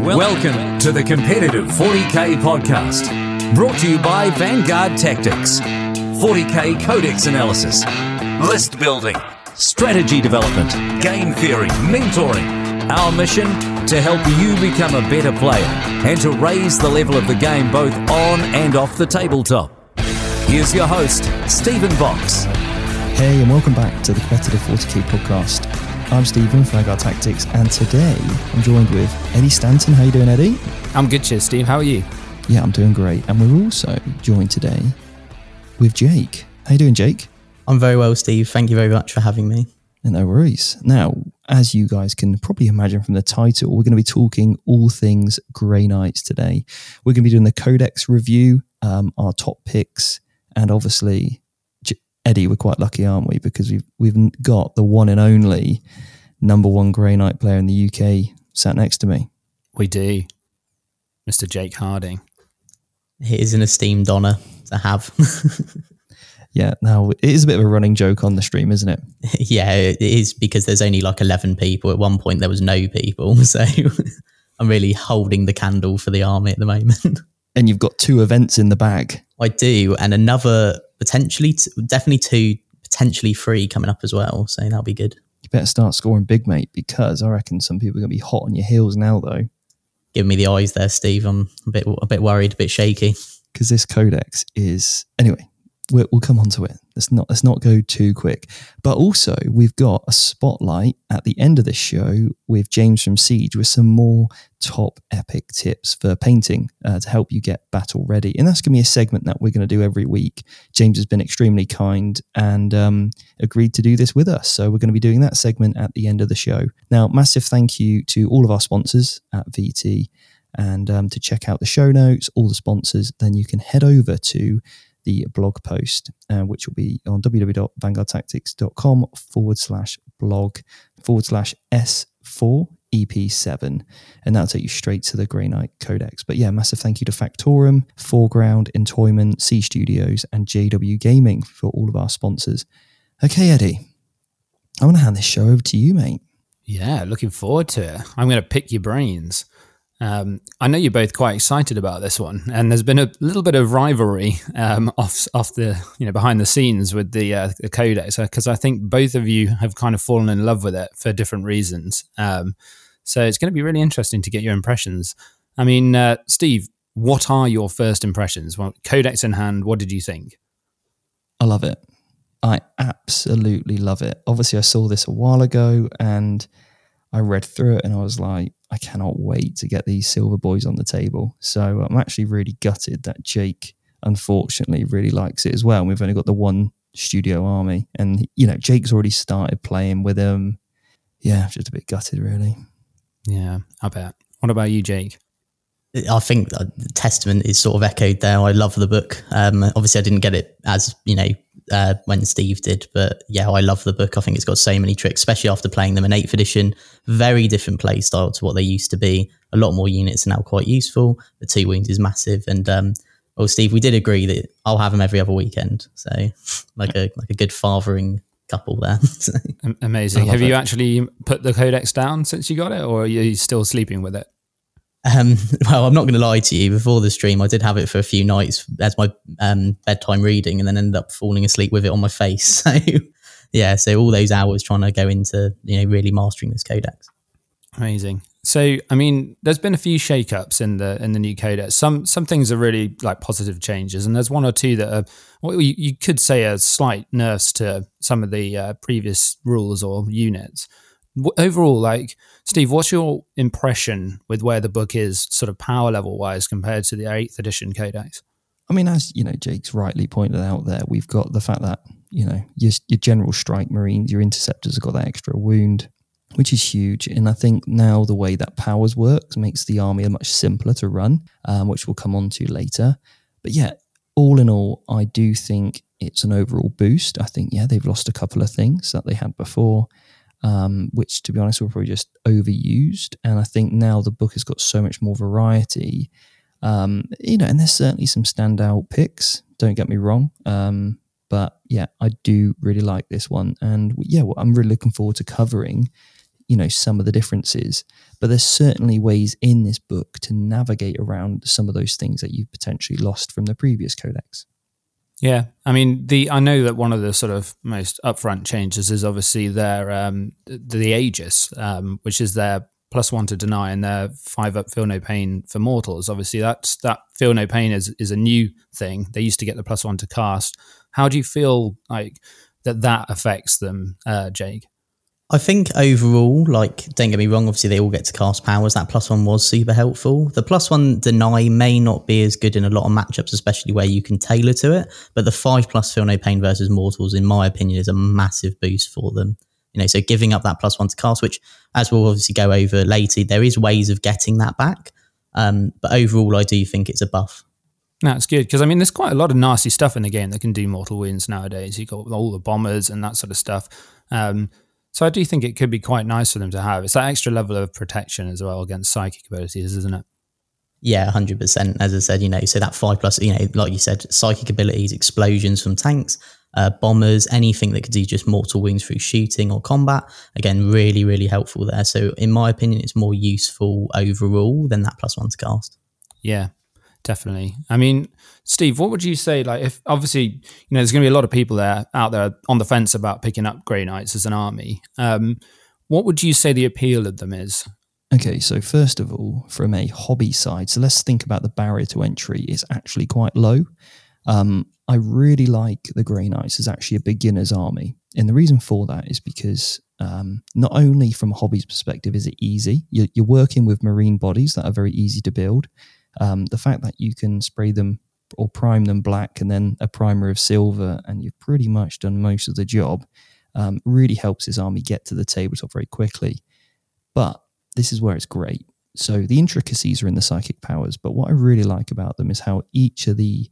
Welcome to the Competitive 40k podcast, brought to you by Vanguard Tactics, 40k codex analysis, list building, strategy development, game theory, mentoring. Our mission, to help you become a better player and to raise the level of the game both on and off the tabletop. Here's your host, Stephen Box. Hey, and welcome back to the Competitive 40k podcast. I'm Stephen from Agar Tactics, and today I'm joined with Eddie Stanton. How you doing, Eddie? I'm good, cheers, Steve. How are you? Yeah, I'm doing great. And we're also joined today with Jake. How you doing, Jake? I'm very well, Steve. Thank you very much for having me. No worries. Now, as you guys can probably imagine from the title, we're going to be talking all things Grey Knights today. We're going to be doing the Codex review, our top picks, and obviously... Eddie, we're quite lucky, aren't we? Because we've got the one and only number one Grey Knight player in the UK sat next to me. We do. Mr. Jake Harding. He is an esteemed honour to have. Yeah, now it is a bit of a running joke on the stream, isn't it? Yeah, it is, because there's only like 11 people. At one point there was no people, so I'm really holding the candle for the army at the moment. And you've got two events in the bag. I do, and another... definitely two, potentially three coming up as well. So that'll be good. You better start scoring big, mate, because I reckon some people are going to be hot on your heels now, though. Give me the eyes there, Steve. I'm a bit worried, a bit shaky. Because this codex is... Anyway, we'll come on to it. Let's not go too quick. But also, we've got a spotlight at the end of this show with James from Siege with some more top epic tips for painting to help you get battle ready. And that's going to be a segment that we're going to do every week. James has been extremely kind and agreed to do this with us. So we're going to be doing that segment at the end of the show. Now, massive thank you to all of our sponsors at VT, and to check out the show notes, all the sponsors, then you can head over to the blog post, which will be on www.vanguardtactics.com/blog/S4EP7, and that'll take you straight to the Grey Knight Codex. But yeah, massive thank you to Factorum, Foreground Entoyment, C Studios, and JW Gaming for all of our sponsors. Okay, Eddie, I want to hand this show over to you, mate. Yeah, looking forward to it. I'm going to pick your brains. I know you're both quite excited about this one, and there's been a little bit of rivalry off the, you know, behind the scenes with the codex, because I think both of you have kind of fallen in love with it for different reasons. So it's going to be really interesting to get your impressions. I mean, Steve, what are your first impressions? Well, codex in hand, what did you think? I love it. I absolutely love it. Obviously, I saw this a while ago, and I read through it and I was like, I cannot wait to get these silver boys on the table. So I'm actually really gutted that Jake, unfortunately, really likes it as well. And we've only got the one studio army. And, you know, Jake's already started playing with them. Yeah, just a bit gutted, really. Yeah, I bet. What about you, Jake? I think the testament is sort of echoed there. I love the book. Obviously, I didn't get it as, you know, when Steve did, but yeah, I love the book. I think it's got so many tricks, especially after playing them in 8th edition. Very different play style to what they used to be. A lot more units are now quite useful. The 2 wounds is massive. And, well, Steve, we did agree that I'll have them every other weekend. So like a good fathering couple there. So, amazing. Have you actually put the codex down since you got it, or are you still sleeping with it? Well, I'm not going to lie to you. Before the stream, I did have it for a few nights as my bedtime reading, and then ended up falling asleep with it on my face. So, yeah, so all those hours trying to go into, you know, really mastering this codex. Amazing. So, I mean, there's been a few shakeups in the new codex. Some things are really like positive changes, and there's one or two that are what you could say are slight nerfs to some of the previous rules or units. Overall, like, Steve, what's your impression with where the book is sort of power level wise compared to the 8th edition codex? I mean, as you know, Jake's rightly pointed out there, we've got the fact that, you know, your general strike marines, your interceptors have got that extra wound, which is huge. And I think now the way that powers works makes the army much simpler to run, which we'll come on to later. But yeah, all in all, I do think it's an overall boost. I think, yeah, they've lost a couple of things that they had before, which, to be honest, were probably just overused. And I think now the book has got so much more variety, you know, and there's certainly some standout picks, don't get me wrong. But yeah, I do really like this one. And yeah, well, I'm really looking forward to covering, you know, some of the differences. But there's certainly ways in this book to navigate around some of those things that you've potentially lost from the previous codex. Yeah, I mean, I know that one of the sort of most upfront changes is obviously their the Aegis, which is their +1 to deny and their 5+ feel no pain for mortals. Obviously, that feel no pain is a new thing. They used to get the +1 to cast. How do you feel like that affects them, Jake? I think overall, like, don't get me wrong, obviously they all get to cast powers. That +1 was super helpful. The +1 deny may not be as good in a lot of matchups, especially where you can tailor to it. But the 5+ feel no pain versus mortals, in my opinion, is a massive boost for them. You know, so giving up that +1 to cast, which, as we'll obviously go over later, there is ways of getting that back. But overall, I do think it's a buff. That's good, because I mean, there's quite a lot of nasty stuff in the game that can do mortal wounds nowadays. You've got all the bombers and that sort of stuff. So I do think it could be quite nice for them to have. It's that extra level of protection as well against psychic abilities, isn't it? Yeah, 100%. As I said, you know, so that 5+, you know, like you said, psychic abilities, explosions from tanks, bombers, anything that could do just mortal wounds through shooting or combat. Again, really, really helpful there. So in my opinion, it's more useful overall than that +1 to cast. Yeah. Definitely. I mean, Steve, what would you say, like, if obviously, you know, there's going to be a lot of people out there on the fence about picking up Grey Knights as an army. What would you say the appeal of them is? Okay, so first of all, from a hobby side, so let's think about the barrier to entry is actually quite low. I really like the Grey Knights as actually a beginner's army. And the reason for that is because not only from a hobby's perspective is it easy, you're working with marine bodies that are very easy to build. The fact that you can spray them or prime them black and then a primer of silver and you've pretty much done most of the job really helps this army get to the tabletop very quickly. But this is where it's great. So the intricacies are in the psychic powers, but what I really like about them is how each of the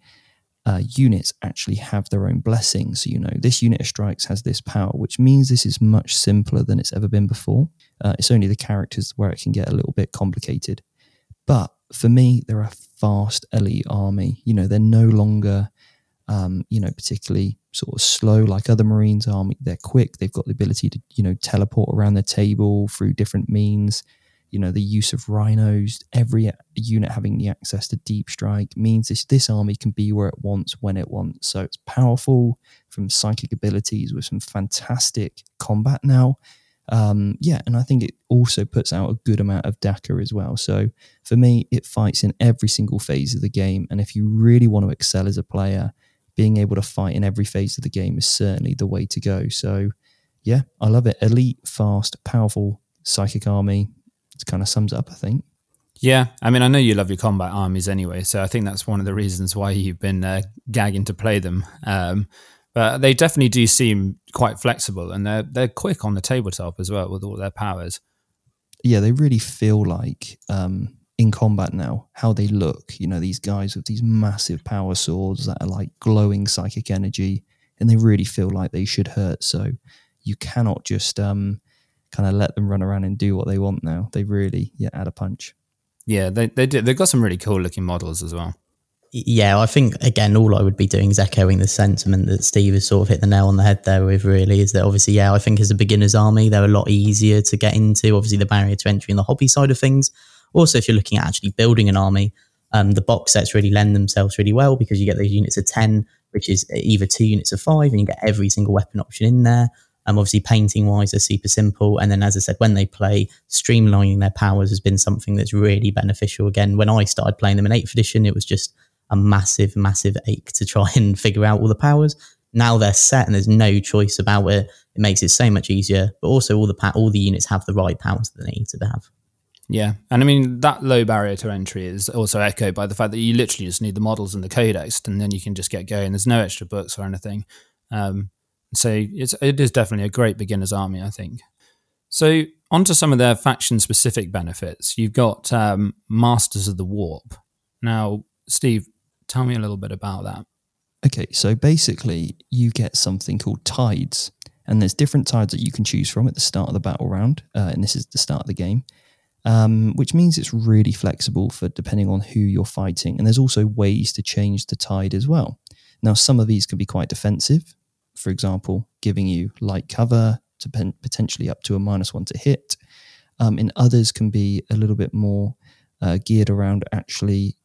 units actually have their own blessings. So, you know, this unit of strikes has this power, which means this is much simpler than it's ever been before. It's only the characters where it can get a little bit complicated. But for me, they're a fast elite army. You know, they're no longer, you know, particularly sort of slow like other Marines army. They're quick. They've got the ability to, you know, teleport around the table through different means. You know, the use of rhinos, every unit having the access to deep strike means this army can be where it wants, when it wants. So it's powerful from psychic abilities with some fantastic combat now. And I think it also puts out a good amount of DACA as well. So for me, it fights in every single phase of the game. And if you really want to excel as a player, being able to fight in every phase of the game is certainly the way to go. So yeah, I love it. Elite, fast, powerful, psychic army. It kind of sums it up, I think. Yeah, I mean, I know you love your combat armies anyway, so I think that's one of the reasons why you've been gagging to play them. But they definitely do seem quite flexible and they're quick on the tabletop as well with all their powers. Yeah, they really feel like in combat now, how they look. You know, these guys with these massive power swords that are like glowing psychic energy and they really feel like they should hurt. So you cannot just kind of let them run around and do what they want now. They really add a punch. Yeah, they do. They've got some really cool looking models as well. Yeah, I think, again, all I would be doing is echoing the sentiment that Steve has sort of hit the nail on the head there with, really, is that obviously, yeah, I think as a beginner's army, they're a lot easier to get into. Obviously, the barrier to entry and the hobby side of things. Also, if you're looking at actually building an army, the box sets really lend themselves really well because you get those units of 10, which is either 2 units of 5, and you get every single weapon option in there. Obviously, painting-wise, they're super simple. And then, as I said, when they play, streamlining their powers has been something that's really beneficial. Again, when I started playing them in 8th edition, it was just a massive, massive ache to try and figure out all the powers. Now they're set and there's no choice about it. It makes it so much easier, but also all the units have the right powers that they need to have. Yeah, and I mean, that low barrier to entry is also echoed by the fact that you literally just need the models and the codex, and then you can just get going. There's no extra books or anything. So it is definitely a great beginner's army, I think. So onto some of their faction-specific benefits. You've got Masters of the Warp. Now, Steve, tell me a little bit about that. Okay, so basically you get something called tides, and there's different tides that you can choose from at the start of the battle round, and this is the start of the game, which means it's really flexible for depending on who you're fighting, and there's also ways to change the tide as well. Now, some of these can be quite defensive, for example, giving you light cover to potentially up to a -1 to hit, and others can be a little bit more geared around actually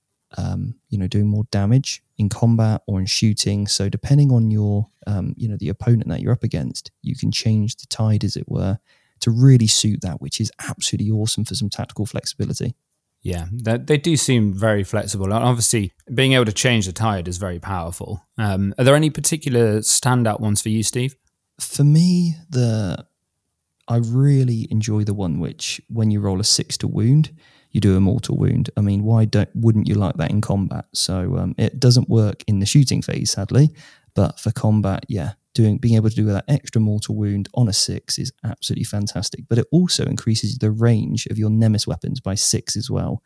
doing more damage in combat or in shooting. So depending on your the opponent that you're up against, you can change the tide, as it were, to really suit that, which is absolutely awesome for some tactical flexibility. Yeah, they do seem very flexible. And obviously, being able to change the tide is very powerful. Are there any particular standout ones for you, Steve? For me, I really enjoy the one which, when you roll a 6 to wound, you do a mortal wound. I mean, wouldn't you like that in combat? So it doesn't work in the shooting phase, sadly. But for combat, yeah, being able to do that extra mortal wound on a 6 is absolutely fantastic. But it also increases the range of your Nemesis weapons by 6 as well,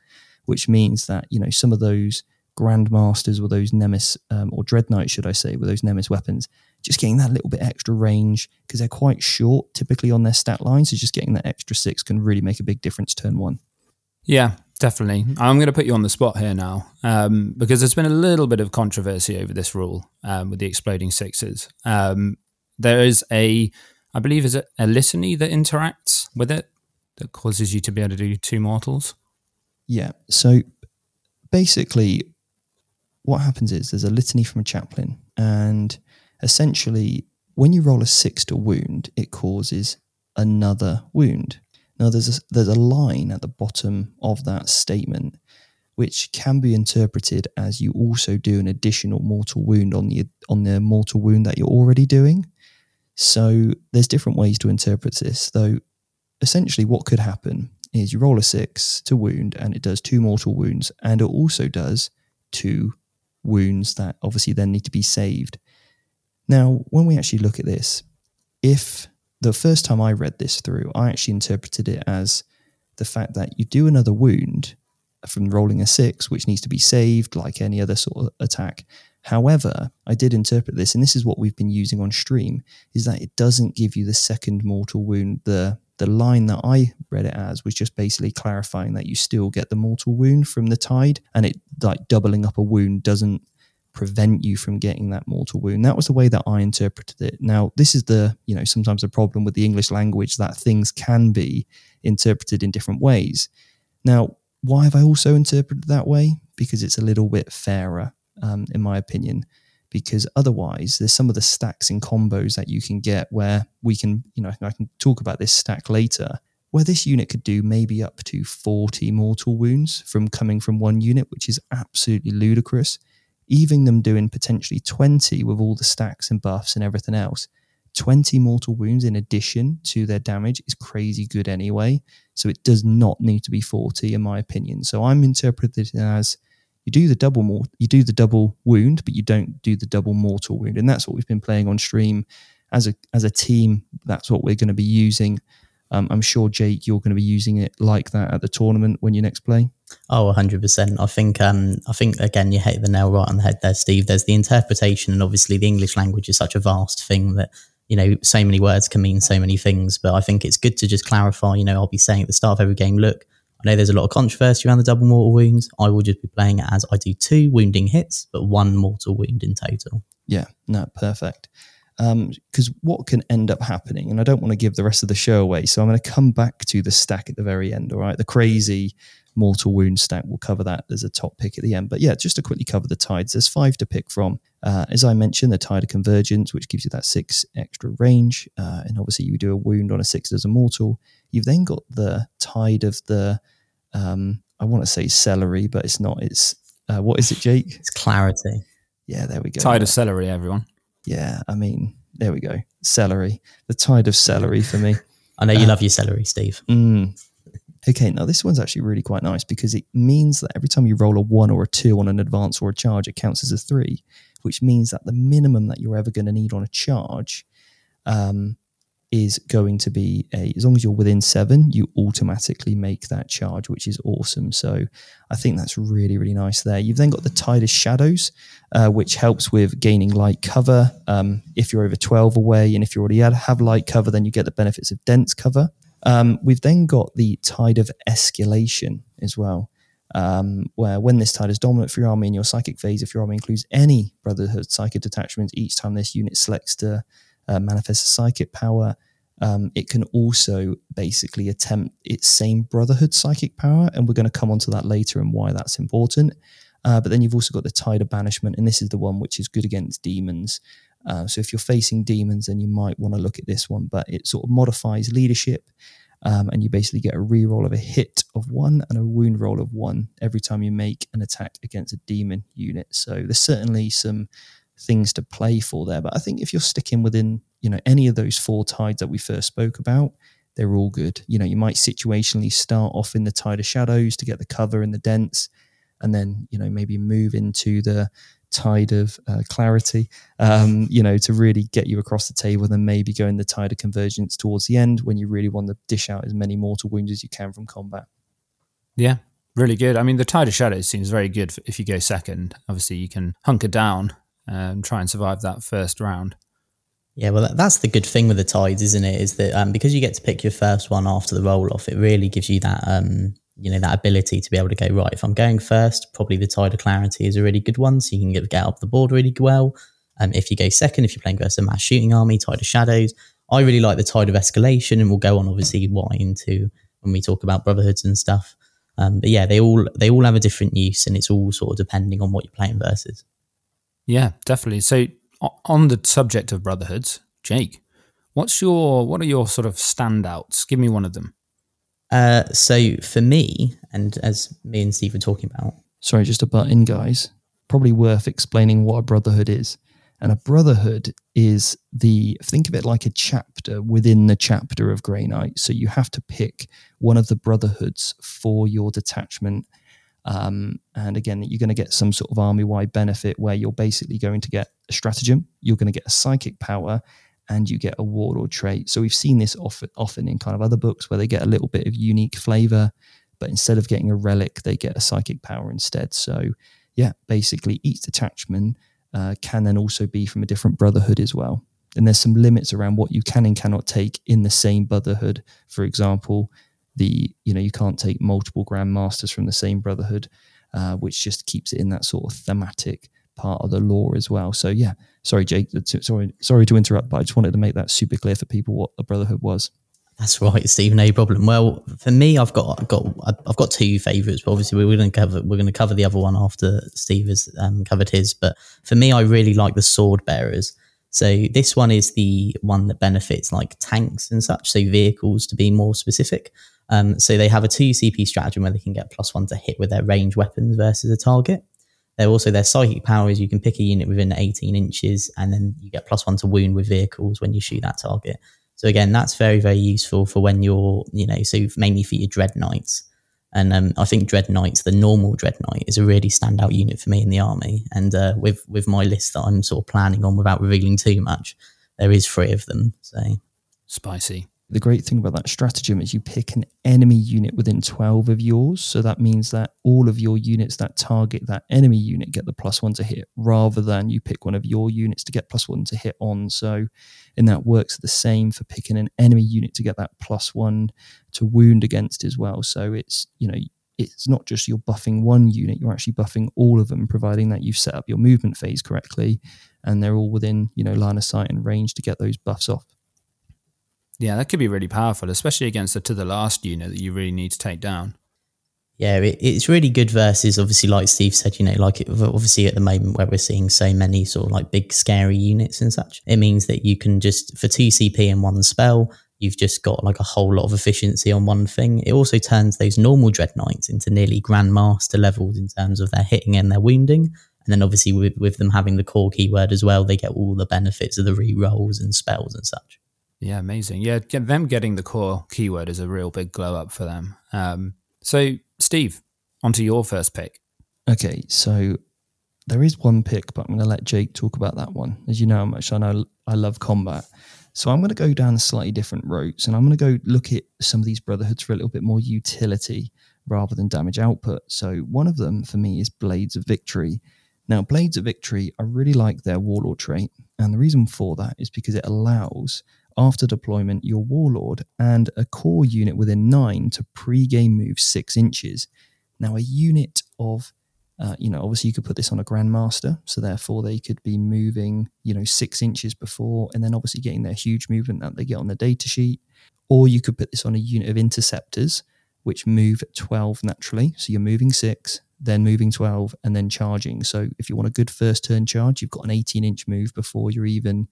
which means that, some of those Grandmasters or those Nemesis, or Dread Knights, should I say, with those Nemesis weapons, just getting that little bit extra range, because they're quite short typically on their stat lines. So just getting that extra 6 can really make a big difference turn 1. Yeah, definitely. I'm going to put you on the spot here now, because there's been a little bit of controversy over this rule with the exploding 6s. There is a litany that interacts with it that causes you to be able to do 2 mortals. Yeah, so basically what happens is there's a litany from a chaplain, and essentially when you roll a 6 to wound, it causes another wound. Now, there's a line at the bottom of that statement which can be interpreted as you also do an additional mortal wound on the mortal wound that you're already doing. So there's different ways to interpret this, though. Essentially what could happen is you roll a 6 to wound and it does 2 mortal wounds, and it also does 2 wounds that obviously then need to be saved. Now, when we actually look at this, the first time I read this through, I actually interpreted it as the fact that you do another wound from rolling a 6, which needs to be saved like any other sort of attack. However, I did interpret this, and this is what we've been using on stream, is that it doesn't give you the second mortal wound. The line that I read it as was just basically clarifying that you still get the mortal wound from the tide, and it, like, doubling up a wound doesn't prevent you from getting that mortal wound. That was the way that I interpreted it. Now, this is sometimes the problem with the English language, that things can be interpreted in different ways. Now, why have I also interpreted it that way? Because it's a little bit fairer, in my opinion, because otherwise there's some of the stacks and combos that you can get where we can, I can talk about this stack later, where this unit could do maybe up to 40 mortal wounds coming from one unit, which is absolutely ludicrous. Even them doing potentially 20 with all the stacks and buffs and everything else, 20 mortal wounds in addition to their damage is crazy good anyway. So it does not need to be 40, in my opinion. So I'm interpreting it as you do the double wound, but you don't do the double mortal wound, and that's what we've been playing on stream as a team. That's what we're going to be using. I'm sure, Jake, you're going to be using it like that at the tournament when you next play. Oh, 100%. I think again, you hit the nail right on the head there, Steve. There's the interpretation, and obviously the English language is such a vast thing that, so many words can mean so many things. But I think it's good to just clarify, I'll be saying at the start of every game, look, I know there's a lot of controversy around the double mortal wounds. I will just be playing it as I do 2 wounding hits, but 1 mortal wound in total. Yeah, no, perfect. Because what can end up happening, and I don't want to give the rest of the show away, so I'm going to come back to the stack at the very end, all right? The crazy mortal wound stack, we'll cover that as a top pick at the end. But yeah, just to quickly cover the tides, there's 5 to pick from. As I mentioned, the tide of convergence, which gives you that 6 extra range, and obviously you do a wound on a 6 as a mortal. You've then got the tide of the, I want to say celery, but it's not. It's, what is it, Jake? It's clarity. Yeah, there we go. Tide of celery, everyone. Yeah, I mean, there we go. Celery. The tide of celery for me. I know you love your celery, Steve. Okay, now this one's actually really quite nice, because it means that every time you roll a 1 or a 2 on an advance or a charge, it counts as a 3, which means that the minimum that you're ever going to need on a charge is going to be as long as you're within 7, you automatically make that charge, which is awesome. So I think that's really, really nice there. You've then got the Tide of Shadows, which helps with gaining light cover. If you're over 12 away, and if you already have light cover, then you get the benefits of dense cover. We've then got the Tide of Escalation as well, where when this tide is dominant for your army in your psychic phase, if your army includes any Brotherhood psychic detachments, each time this unit selects to manifest a psychic power, It can also basically attempt its same Brotherhood psychic power, and we're going to come onto that later and why that's important. But then you've also got the Tide of Banishment, and this is the one which is good against demons. So if you're facing demons, then you might want to look at this one, but it sort of modifies leadership, and you basically get a reroll of a hit of 1 and a wound roll of 1 every time you make an attack against a demon unit. So there's certainly some things to play for there, but I think if you're sticking within, you know, any of those 4 tides that we first spoke about, they're all good. You know, you might situationally start off in the Tide of Shadows to get the cover and the dents, and then, you know, maybe move into the Tide of Clarity, you know, to really get you across the table, and then maybe go in the Tide of Convergence towards the end when you really want to dish out as many mortal wounds as you can from combat. Yeah, really good. I mean, the Tide of Shadows seems very good if you go second. Obviously, you can hunker down and try and survive that first round. Yeah, well, that's the good thing with the tides, isn't it? Is that because you get to pick your first one after the roll-off, it really gives you that, you know, that ability to be able to go, right, if I'm going first, probably the Tide of Clarity is a really good one, so you can get up the board really well. If you go second, if you're playing versus a mass shooting army, Tide of Shadows. I really like the Tide of Escalation, and we'll go on, obviously, wide into when we talk about Brotherhoods and stuff. But yeah, they all have a different use, and it's all sort of depending on what you're playing versus. Yeah, definitely. So, on the subject of Brotherhoods, Jake, what are your sort of standouts? Give me one of them. So for me, and as me and Steve were talking about... Sorry, just to butt in, guys. Probably worth explaining what a Brotherhood is. And a Brotherhood is think of it like a chapter within the chapter of Grey Knight. So you have to pick one of the Brotherhoods for your detachment. And again, you're going to get some sort of army-wide benefit where you're basically going to get a stratagem, you're going to get a psychic power, and you get a warlord trait. So we've seen this often in kind of other books where they get a little bit of unique flavor, but instead of getting a relic, they get a psychic power instead. So yeah, basically each detachment can then also be from a different Brotherhood as well. And there's some limits around what you can and cannot take in the same Brotherhood. For example, you can't take multiple Grand Masters from the same Brotherhood, which just keeps it in that sort of thematic part of the lore as well. So yeah, sorry, Jake, sorry to interrupt, but I just wanted to make that super clear for people what a Brotherhood was. That's right, Steve. No problem. Well, for me, I've got 2 favourites, but obviously we're going to cover the other one after Steve has covered his. But for me, I really like the Sword Bearers. So this one is the one that benefits like tanks and such, so vehicles to be more specific. So they have a 2 CP stratagem where they can get +1 to hit with their range weapons versus a target. They're also their psychic powers. You can pick a unit within 18 inches, and then you get +1 to wound with vehicles when you shoot that target. So again, that's very, very useful for when you're, so mainly for your Dread Knights. And I think Dread Knights, the normal Dread Knight, is a really standout unit for me in the army. And with my list that I'm sort of planning on without revealing too much, there is 3 of them. So spicy. The great thing about that stratagem is you pick an enemy unit within 12 of yours. So that means that all of your units that target that enemy unit get the +1 to hit, rather than you pick one of your units to get +1 to hit on. So, and that works the same for picking an enemy unit to get that +1 to wound against as well. So it's, it's not just you're buffing one unit, you're actually buffing all of them, providing that you've set up your movement phase correctly. And they're all within, line of sight and range to get those buffs off. Yeah, that could be really powerful, especially against the to the last unit that you really need to take down. Yeah, it's really good versus, obviously, like Steve said, obviously at the moment where we're seeing so many sort of like big scary units and such, it means that you can just, for 2 CP and 1 spell, you've just got like a whole lot of efficiency on one thing. It also turns those normal Dread Knights into nearly Grand Master levels in terms of their hitting and their wounding. And then obviously with them having the core keyword as well, they get all the benefits of the re-rolls and spells and such. Yeah, amazing. Yeah, them getting the core keyword is a real big glow up for them. So, Steve, onto your first pick. Okay, so there is one pick, but I'm going to let Jake talk about that one. As you know how much I love combat. So I'm going to go down slightly different routes, and I'm going to go look at some of these Brotherhoods for a little bit more utility rather than damage output. So one of them for me is Blades of Victory. Now, Blades of Victory, I really like their Warlord trait, and the reason for that is because it allows... after deployment, your warlord and a core unit within 9 to pre-game move 6 inches. Now, a unit of Obviously you could put this on a Grandmaster, so therefore they could be moving, 6 inches before, and then obviously getting their huge movement that they get on the data sheet. Or you could put this on a unit of Interceptors, which move at 12 naturally. So you're moving 6, then moving 12, and then charging. So if you want a good first turn charge, you've got an 18-inch move before you're even,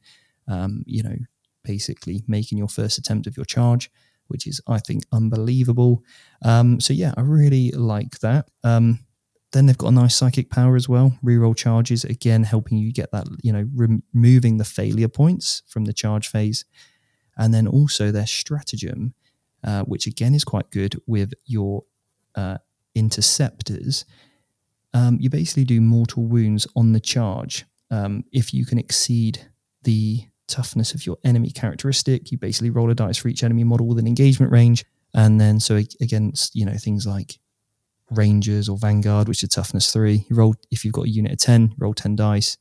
basically making your first attempt of your charge, which is, I think, unbelievable. I really like that. Then they've got a nice psychic power as well. Reroll charges, again, helping you get that, removing the failure points from the charge phase. And then also their stratagem, which again is quite good with your Interceptors. You basically do mortal wounds on the charge. If you can exceed the toughness of your enemy characteristic, you basically roll a dice for each enemy model with an engagement range. And then so against, things like Rangers or Vanguard, which are toughness 3, you roll, if you've got a unit of 10, roll 10 dice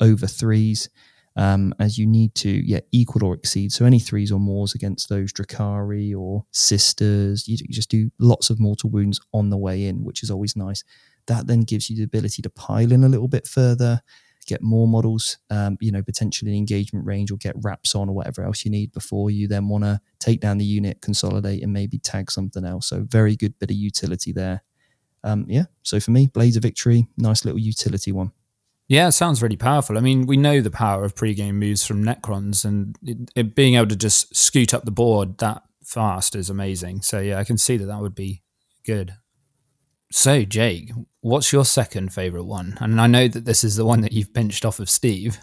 over 3s. As you need to, equal or exceed. So any 3s or mores against those Dracari or Sisters, you just do lots of mortal wounds on the way in, which is always nice. That then gives you the ability to pile in a little bit further, get more models, potentially in engagement range, or get wraps on or whatever else you need before you then want to take down the unit, consolidate, and maybe tag something else. So very good bit of utility there. So for me, Blades of Victory, nice little utility one. Yeah, it sounds really powerful. I mean, we know the power of pre-game moves from Necrons, and it being able to just scoot up the board that fast is amazing. So yeah, I can see that would be good. So Jake, what's your second favourite one? And I know that this is the one that you've pinched off of Steve,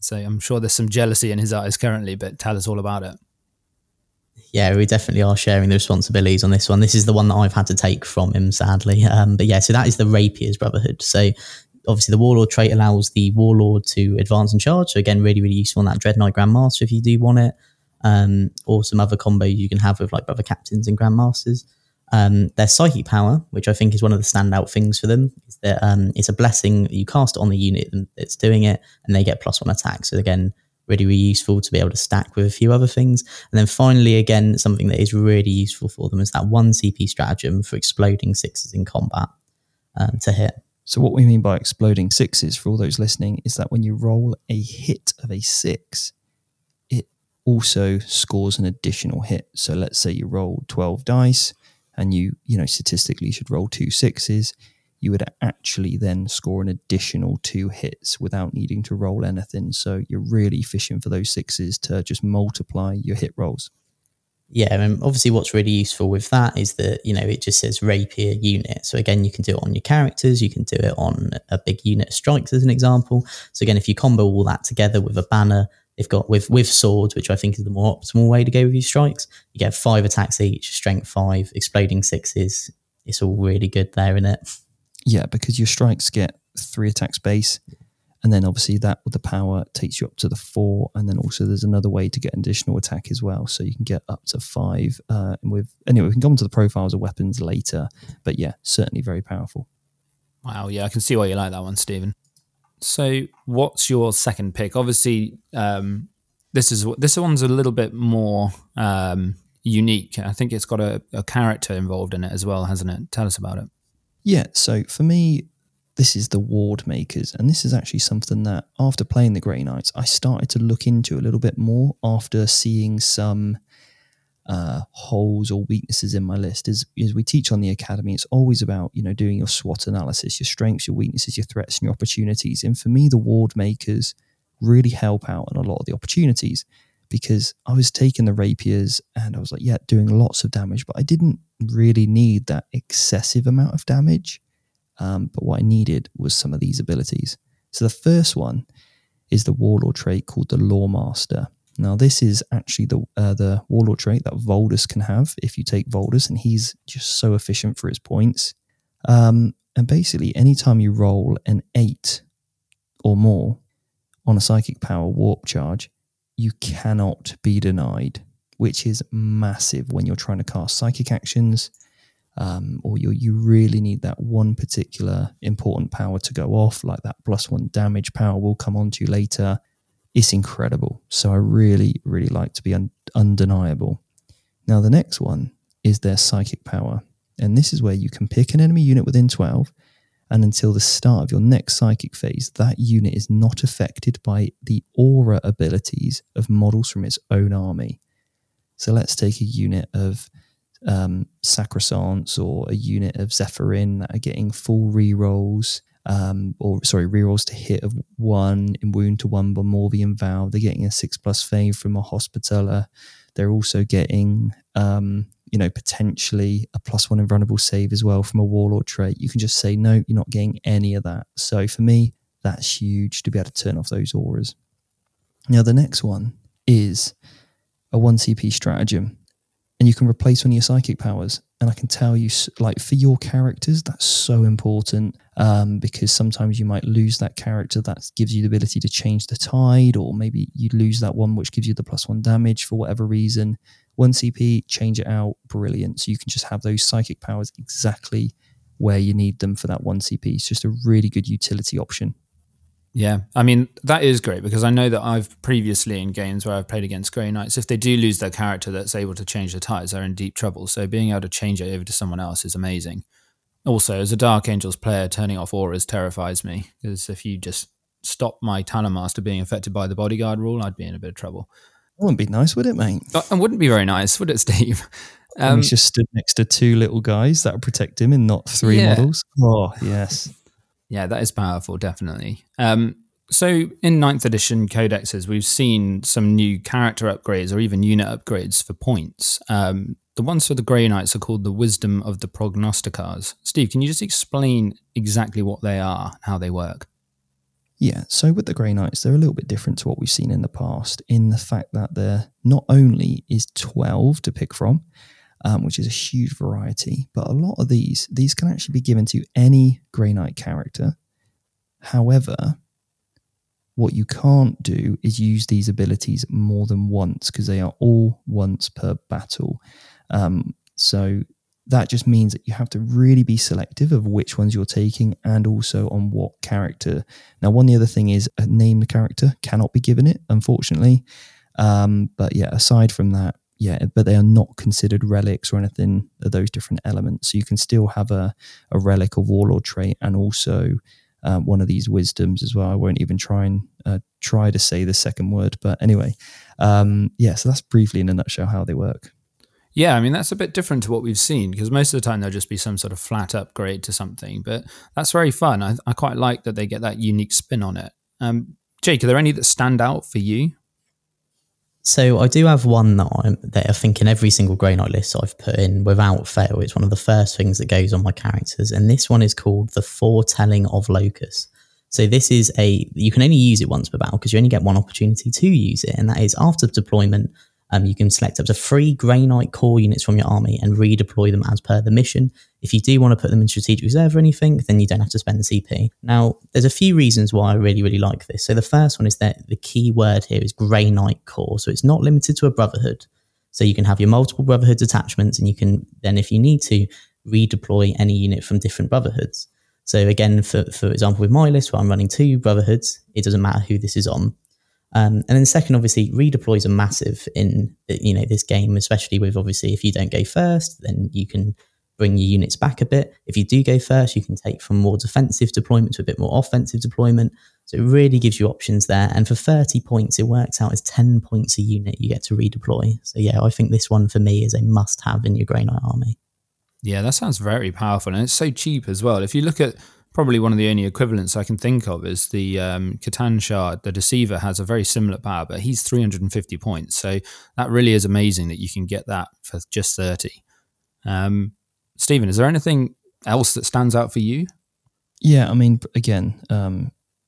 so I'm sure there's some jealousy in his eyes currently, but tell us all about it. Yeah, we definitely are sharing the responsibilities on this one. This is the one that I've had to take from him, sadly. So that is the Rapier's Brotherhood. So obviously, the Warlord trait allows the Warlord to advance and charge. So again, really, really useful on that Dread Knight Grandmaster if you do want it, or some other combos you can have with like Brother Captains and Grandmasters. Their Psychic Power, which I think is one of the standout things for them, is that it's a blessing that you cast it on the unit that's doing it, and they get +1 attack. So again, really, really useful to be able to stack with a few other things. And then finally, again, something that is really useful for them is that 1 CP stratagem for exploding 6s in combat to hit. So what we mean by exploding 6s, for all those listening, is that when you roll a hit of a 6, it also scores an additional hit. So let's say you roll 12 dice and you statistically should roll 2 6s. You would actually then score an additional 2 hits without needing to roll anything. So you're really fishing for those 6s to just multiply your hit rolls. Yeah, and obviously what's really useful with that is that, it just says rapier unit. So again, you can do it on your characters, you can do it on a big unit of strikes as an example. So again, if you combo all that together with a banner, they've got with swords, which I think is the more optimal way to go with your strikes, you get 5 attacks each, strength 5, exploding 6s. It's all really good there, isn't it? Yeah, because your strikes get 3 attacks base. And then obviously that with the power takes you up to the 4. And then also there's another way to get an additional attack as well. So you can get up to 5. We can come to the profiles of weapons later. But yeah, certainly very powerful. Wow, yeah, I can see why you like that one, Stephen. So what's your second pick? Obviously, this one's a little bit more unique. I think it's got a character involved in it as well, hasn't it? Tell us about it. Yeah, so for me, this is the Ward Makers, and this is actually something that after playing the Grey Knights, I started to look into a little bit more after seeing some holes or weaknesses in my list. As we teach on the Academy, it's always about, doing your SWOT analysis, your strengths, your weaknesses, your threats, and your opportunities. And for me, the Ward Makers really help out on a lot of the opportunities, because I was taking the Rapiers and I was like, yeah, doing lots of damage, but I didn't really need that excessive amount of damage. But what I needed was some of these abilities. So the first one is the Warlord trait called the Lawmaster. Now this is actually the Warlord trait that Voldus can have if you take Voldus, and he's just so efficient for his points. And basically anytime you roll an 8 or more on a Psychic Power warp charge, you cannot be denied, which is massive when you're trying to cast psychic actions. Or you really need that one particular important power to go off, like that +1 damage power we'll come on to later. It's incredible. So I really, really like to be undeniable. Now the next one is their psychic power. And this is where you can pick an enemy unit within 12 and until the start of your next psychic phase, that unit is not affected by the aura abilities of models from its own army. So let's take a unit of Sacrosancts or a unit of Zephyrin that are getting full rerolls, rerolls to hit of 1 in wound to 1 by Morvenn Vahl. They're getting a 6+ fave from a Hospitaller. They're also getting, potentially a +1 invulnerable save as well from a Warlord trait. You can just say, no, you're not getting any of that. So for me, that's huge to be able to turn off those auras. Now, the next one is a 1CP stratagem, and you can replace one of your psychic powers. And I can tell you, like, for your characters, that's so important because sometimes you might lose that character that gives you the ability to change the tide, or maybe you lose that one which gives you the +1 damage for whatever reason. 1CP, change it out, brilliant. So you can just have those psychic powers exactly where you need them for that 1CP. It's just a really good utility option. Yeah, I mean, that is great because I know that I've previously in games where I've played against Grey Knights, if they do lose their character that's able to change the tides, they're in deep trouble. So being able to change it over to someone else is amazing. Also, as a Dark Angels player, turning off auras terrifies me because if you just stop my Talon Master being affected by the bodyguard rule, I'd be in a bit of trouble. Wouldn't be nice, would it, mate? It wouldn't be very nice, would it, Steve? He's just stood next to 2 little guys that would protect him and not 3 models. Oh, yes. Yeah, that is powerful, definitely. So in 9th edition codexes, we've seen some new character upgrades or even unit upgrades for points. The ones for the Grey Knights are called the Wisdom of the Prognosticars. Steve, can you just explain exactly what they are and how they work? Yeah, so with the Grey Knights, they're a little bit different to what we've seen in the past in the fact that there not only is 12 to pick from, which is a huge variety, but a lot of these can actually be given to any Grey Knight character. However, what you can't do is use these abilities more than once because they are all once per battle. So that just means that you have to really be selective of which ones you're taking and also on what character. Now, one of the other thing is a named character cannot be given it, unfortunately. But yeah, aside from that, yeah, but they are not considered relics or anything of those different elements. So you can still have a relic or warlord trait and also one of these wisdoms as well. I won't even try to say the second word. But anyway, so that's briefly in a nutshell how they work. Yeah, I mean, that's a bit different to what we've seen because most of the time there'll just be some sort of flat upgrade to something. But that's very fun. I quite like that they get that unique spin on it. Jake, are there any that stand out for you? So I do have one that I think in every single Grey Knight list I've put in without fail. It's one of the first things that goes on my characters. And this one is called the Foretelling of Locus. So this is you can only use it once per battle because you only get one opportunity to use it. And that is after deployment, you can select up to 3 Grey Knight core units from your army and redeploy them as per the mission. If you do want to put them in strategic reserve or anything, then you don't have to spend the CP. Now, there's a few reasons why I really, really like this. So the first one is that the key word here is Grey Knight core. So it's not limited to a brotherhood. So you can have your multiple brotherhoods attachments and you can then, if you need to, redeploy any unit from different brotherhoods. So again, for example, with my list where I'm running 2 brotherhoods, it doesn't matter who this is on. And then second, obviously, redeploys are massive in this game, especially with obviously if you don't go first, then you can bring your units back a bit. If you do go first, you can take from more defensive deployment to a bit more offensive deployment. So it really gives you options there. And for 30 points, it works out as 10 points a unit you get to redeploy. So yeah, I think this one for me is a must-have in your Grey Knight army. Yeah, that sounds very powerful. And it's so cheap as well. If you look at probably one of the only equivalents I can think of is the Catan Shard. The Deceiver has a very similar power, but he's 350 points. So that really is amazing that you can get that for just 30. Stephen, is there anything else that stands out for you? Yeah, I mean, again,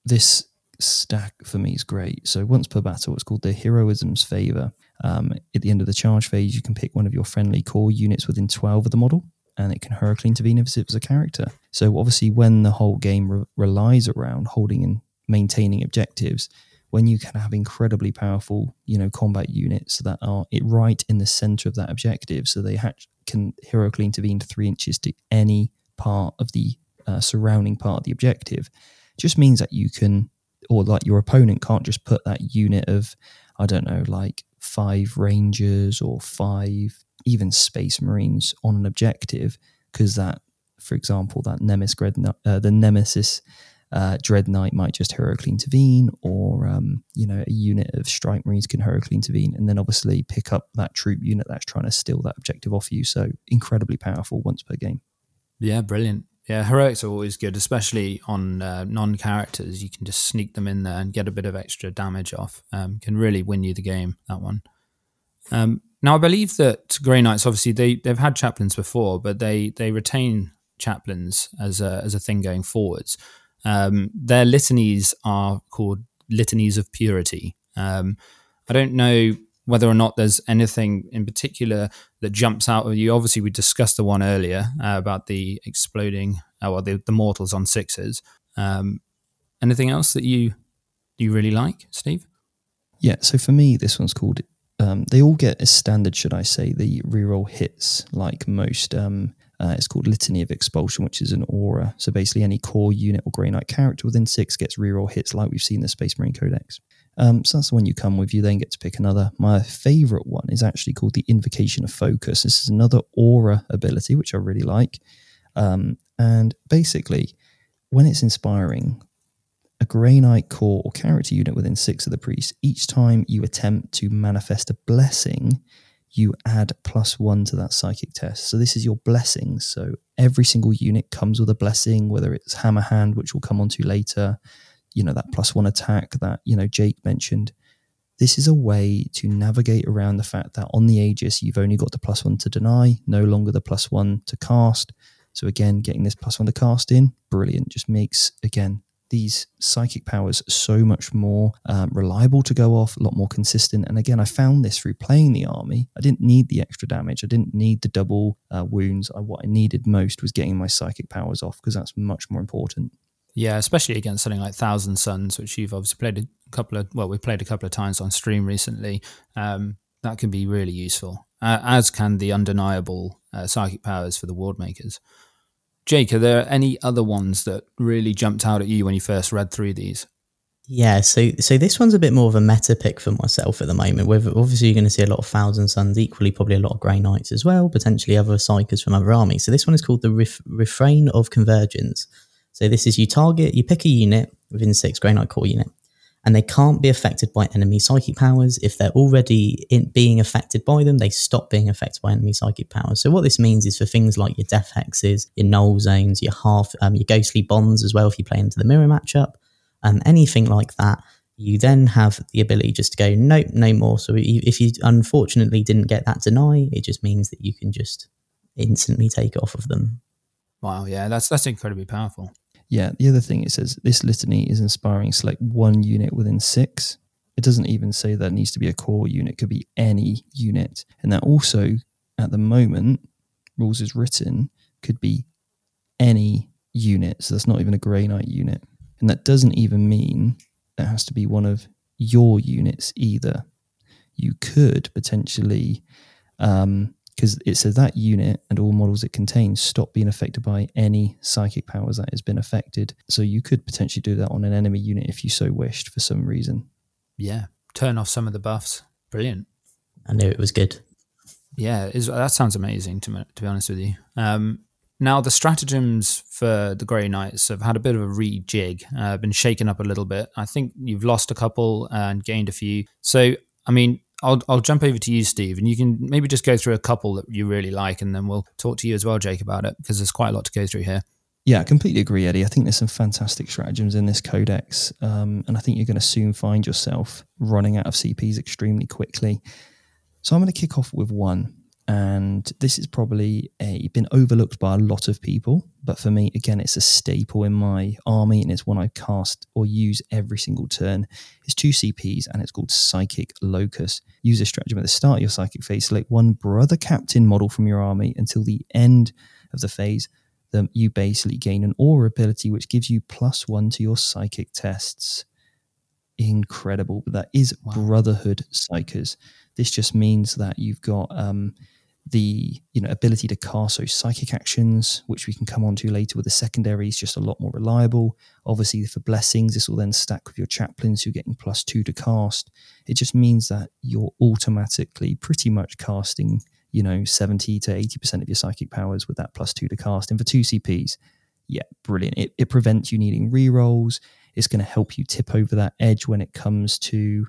this stack for me is great. So once per battle, it's called the Heroism's Favor. At the end of the charge phase, you can pick one of your friendly core units within 12 of the model, and it can heroically intervene if it's a character. So obviously when the whole game relies around holding and maintaining objectives, when you can have incredibly powerful, combat units that are right in the center of that objective, so they can heroically intervene 3 inches to any part of the surrounding part of the objective, just means that you can, or like your opponent can't just put that unit of, I don't know, like 5 Rangers or 5 even Space Marines on an objective because that for example, that Nemesis Dread Knight might just heroically intervene, or a unit of Strike Marines can heroically intervene, and then obviously pick up that troop unit that's trying to steal that objective off you. So incredibly powerful once per game. Yeah, brilliant. Yeah, heroics are always good, especially on non-characters. You can just sneak them in there and get a bit of extra damage off. Can really win you the game, that one. Now, I believe that Grey Knights, obviously, they've had chaplains before, but they retain chaplains as a thing going forwards. Their litanies are called Litanies of Purity. I don't know whether or not there's anything in particular that jumps out at you. Obviously, we discussed the one earlier about the exploding, the mortals on sixes. Anything else that you really like, Steve? Yeah, so for me, this one's called, they all get as standard, should I say, the reroll hits like most. It's called Litany of Expulsion, which is an aura. So basically any core unit or Grey Knight character within six gets reroll hits like we've seen in the Space Marine Codex. So that's the one you come with. You then get to pick another. My favourite one is actually called the Invocation of Focus. This is another aura ability, which I really like. And basically, when it's inspiring, a Grey Knight core or character unit within six of the priest, each time you attempt to manifest a blessing, you add +1 to that psychic test. So this is your blessing. So every single unit comes with a blessing, whether it's Hammer Hand, which we'll come on to later, that +1 attack that, Jake mentioned. This is a way to navigate around the fact that on the Aegis, you've only got the +1 to deny, no longer the +1 to cast. So again, getting this +1 to cast in, brilliant. Just makes, again, these psychic powers so much more reliable to go off, a lot more consistent. And again, I found this through playing the army. I didn't need the extra damage. I didn't need the double wounds. What I needed most was getting my psychic powers off, because that's much more important. Yeah, especially against something like Thousand Suns, which you've obviously played we played a couple of times on stream recently. That can be really useful, as can the undeniable psychic powers for the Ward Makers. Jake, are there any other ones that really jumped out at you when you first read through these? Yeah, so this one's a bit more of a meta pick for myself at the moment. Obviously, you're going to see a lot of Thousand Suns, equally probably a lot of Grey Knights as well, potentially other psychers from other armies. So this one is called the Refrain of Convergence. So this is you pick a unit within six, Grey Knight core unit, and they can't be affected by enemy psychic powers. If they're already being affected by them, they stop being affected by enemy psychic powers. So what this means is for things like your Death Hexes, your Null Zones, your Ghostly Bonds as well, if you play into the mirror matchup, anything like that, you then have the ability just to go, nope, no more. So if you unfortunately didn't get that deny, it just means that you can just instantly take it off of them. Wow, yeah, that's incredibly powerful. Yeah, the other thing it says, this litany is inspiring. Select one unit within six. It doesn't even say that needs to be a core unit. It could be any unit. And that also, at the moment, rules is written, could be any unit. So that's not even a Grey Knight unit. And that doesn't even mean it has to be one of your units either. You could potentially... because it says that unit and all models it contains stop being affected by any psychic powers that has been affected. So you could potentially do that on an enemy unit if you so wished for some reason. Yeah, turn off some of the buffs. Brilliant. I knew it was good. Yeah, that sounds amazing, to be honest with you. Now, the stratagems for the Grey Knights have had a bit of a rejig, been shaken up a little bit. I think you've lost a couple and gained a few. So, I mean... I'll jump over to you, Steve, and you can maybe just go through a couple that you really like, and then we'll talk to you as well, Jake, about it, because there's quite a lot to go through here. Yeah, I completely agree, Eddie. I think there's some fantastic stratagems in this codex, and I think you're going to soon find yourself running out of CPs extremely quickly. So I'm going to kick off with one, and this is probably been overlooked by a lot of people, but for me, again, it's a staple in my army, and it's one I cast or use every single turn. It's 2 CPs, and it's called Psychic Locus. Use a stratagem at the start of your psychic phase. Select one brother captain model from your army until the end of the phase. Then you basically gain an aura ability, which gives you +1 to your psychic tests. Incredible. But that is Brotherhood Psychers. This just means that you've got... the ability to cast those psychic actions, which we can come on to later with the secondaries, just a lot more reliable. Obviously, for blessings, this will then stack with your chaplains, who are getting +2 to cast. It just means that you're automatically pretty much casting you know, 70 to 80% of your psychic powers with that +2 to cast. And for 2 CPs, yeah, brilliant. It prevents you needing rerolls. It's going to help you tip over that edge when it comes to,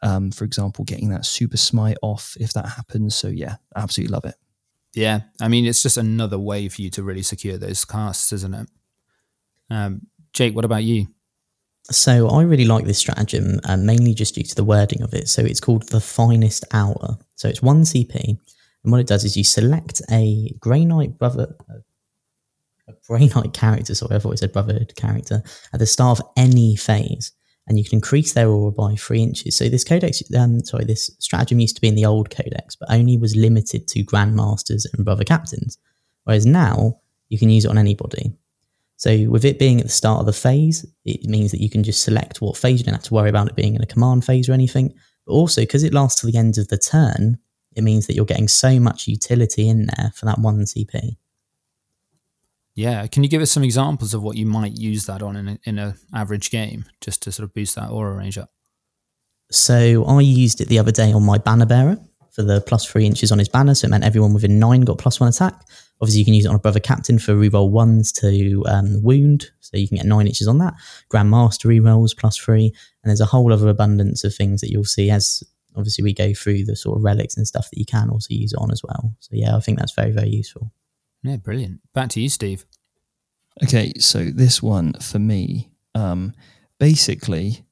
for example, getting that super smite off if that happens. So yeah, absolutely love it. Yeah, I mean, it's just another way for you to really secure those casts, isn't it? Jake, what about you? So I really like this stratagem, mainly just due to the wording of it. So it's called The Finest Hour. So it's 1 CP, and what it does is you select a Grey Knight brother, a Grey Knight character, sorry, I've always said brotherhood character, at the start of any phase, and you can increase their aura by 3 inches. So this codex, this stratagem used to be in the old codex, but only was limited to grandmasters and brother captains, whereas now you can use it on anybody. So with it being at the start of the phase, it means that you can just select what phase. You don't have to worry about it being in a command phase or anything. But also, because it lasts till the end of the turn, it means that you're getting so much utility in there for that 1 CP. Yeah, can you give us some examples of what you might use that on in an average game, just to sort of boost that aura range up? So I used it the other day on my banner bearer for the +3 inches on his banner, so it meant everyone within 9 got +1 attack. Obviously, you can use it on a brother captain for reroll 1s to wound, so you can get 9 inches on that. Grandmaster rerolls +3, and there's a whole other abundance of things that you'll see as obviously we go through the sort of relics and stuff that you can also use it on as well. So yeah, I think that's very, very useful. Yeah, brilliant. Back to you, Steve. Okay, so this one for me, basically,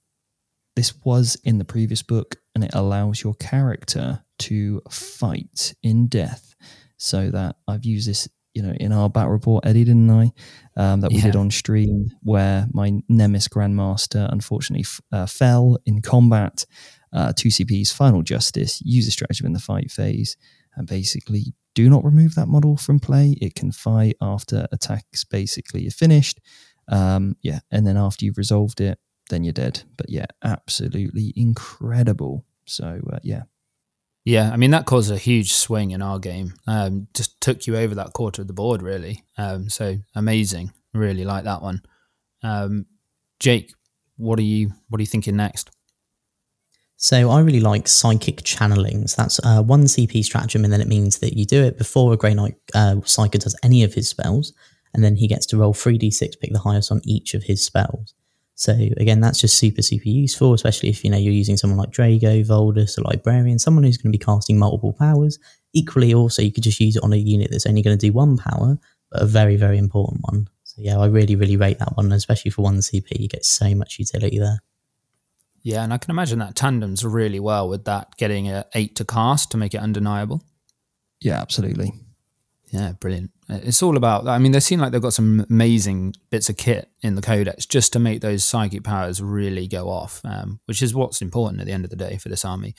this was in the previous book, and it allows your character to fight in death. So that I've used this, you know, in our battle report, Eddie, didn't I? That we did on stream, where my Nemesis Grandmaster unfortunately fell in combat. 2 CP's Final Justice, use a stratagem in the fight phase, and basically, do not remove that model from play. It can fight after attacks basically are finished. And then after you've resolved it, then you're dead. But yeah, absolutely incredible. So yeah. Yeah, I mean, that caused a huge swing in our game. Just took you over that quarter of the board, really. So amazing. Really like that one. Jake, what are you thinking next? So I really like psychic channelings. That's a 1 CP stratagem, and then it means that you do it before a Grey Knight Psyker does any of his spells, and then he gets to roll 3d6, pick the highest on each of his spells. So again, that's just super, super useful, especially if, you know, you're using someone like Draigo, Voldus, a Librarian, someone who's going to be casting multiple powers. Equally, also, you could just use it on a unit that's only going to do 1 power, but a very, very important one. So yeah, I really, really rate that one, especially for 1 CP. You get so much utility there. Yeah, and I can imagine that tandems really well with that, getting a 8 to cast to make it undeniable. Yeah, absolutely. Yeah, brilliant. It's all about, I mean, they seem like they've got some amazing bits of kit in the codex just to make those psychic powers really go off, which is what's important at the end of the day for this army.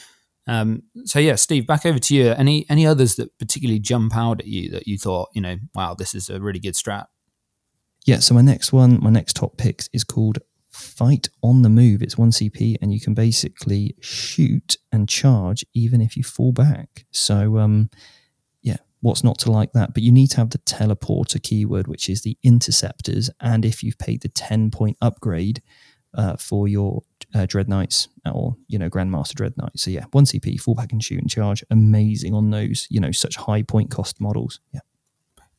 So yeah, Steve, back over to you. Any others that particularly jump out at you that you thought, you know, wow, this is a really good strat? Yeah, so my next top picks is called Fight on the Move. It's 1 CP, and you can basically shoot and charge even if you fall back. So yeah, what's not to like that? But you need to have the teleporter keyword, which is the interceptors, and if you've paid the 10-point upgrade for your Dread Knights, or, you know, Grandmaster Dread Knight. So yeah, 1 CP, fall back and shoot and charge, amazing on those, you know, such high point cost models.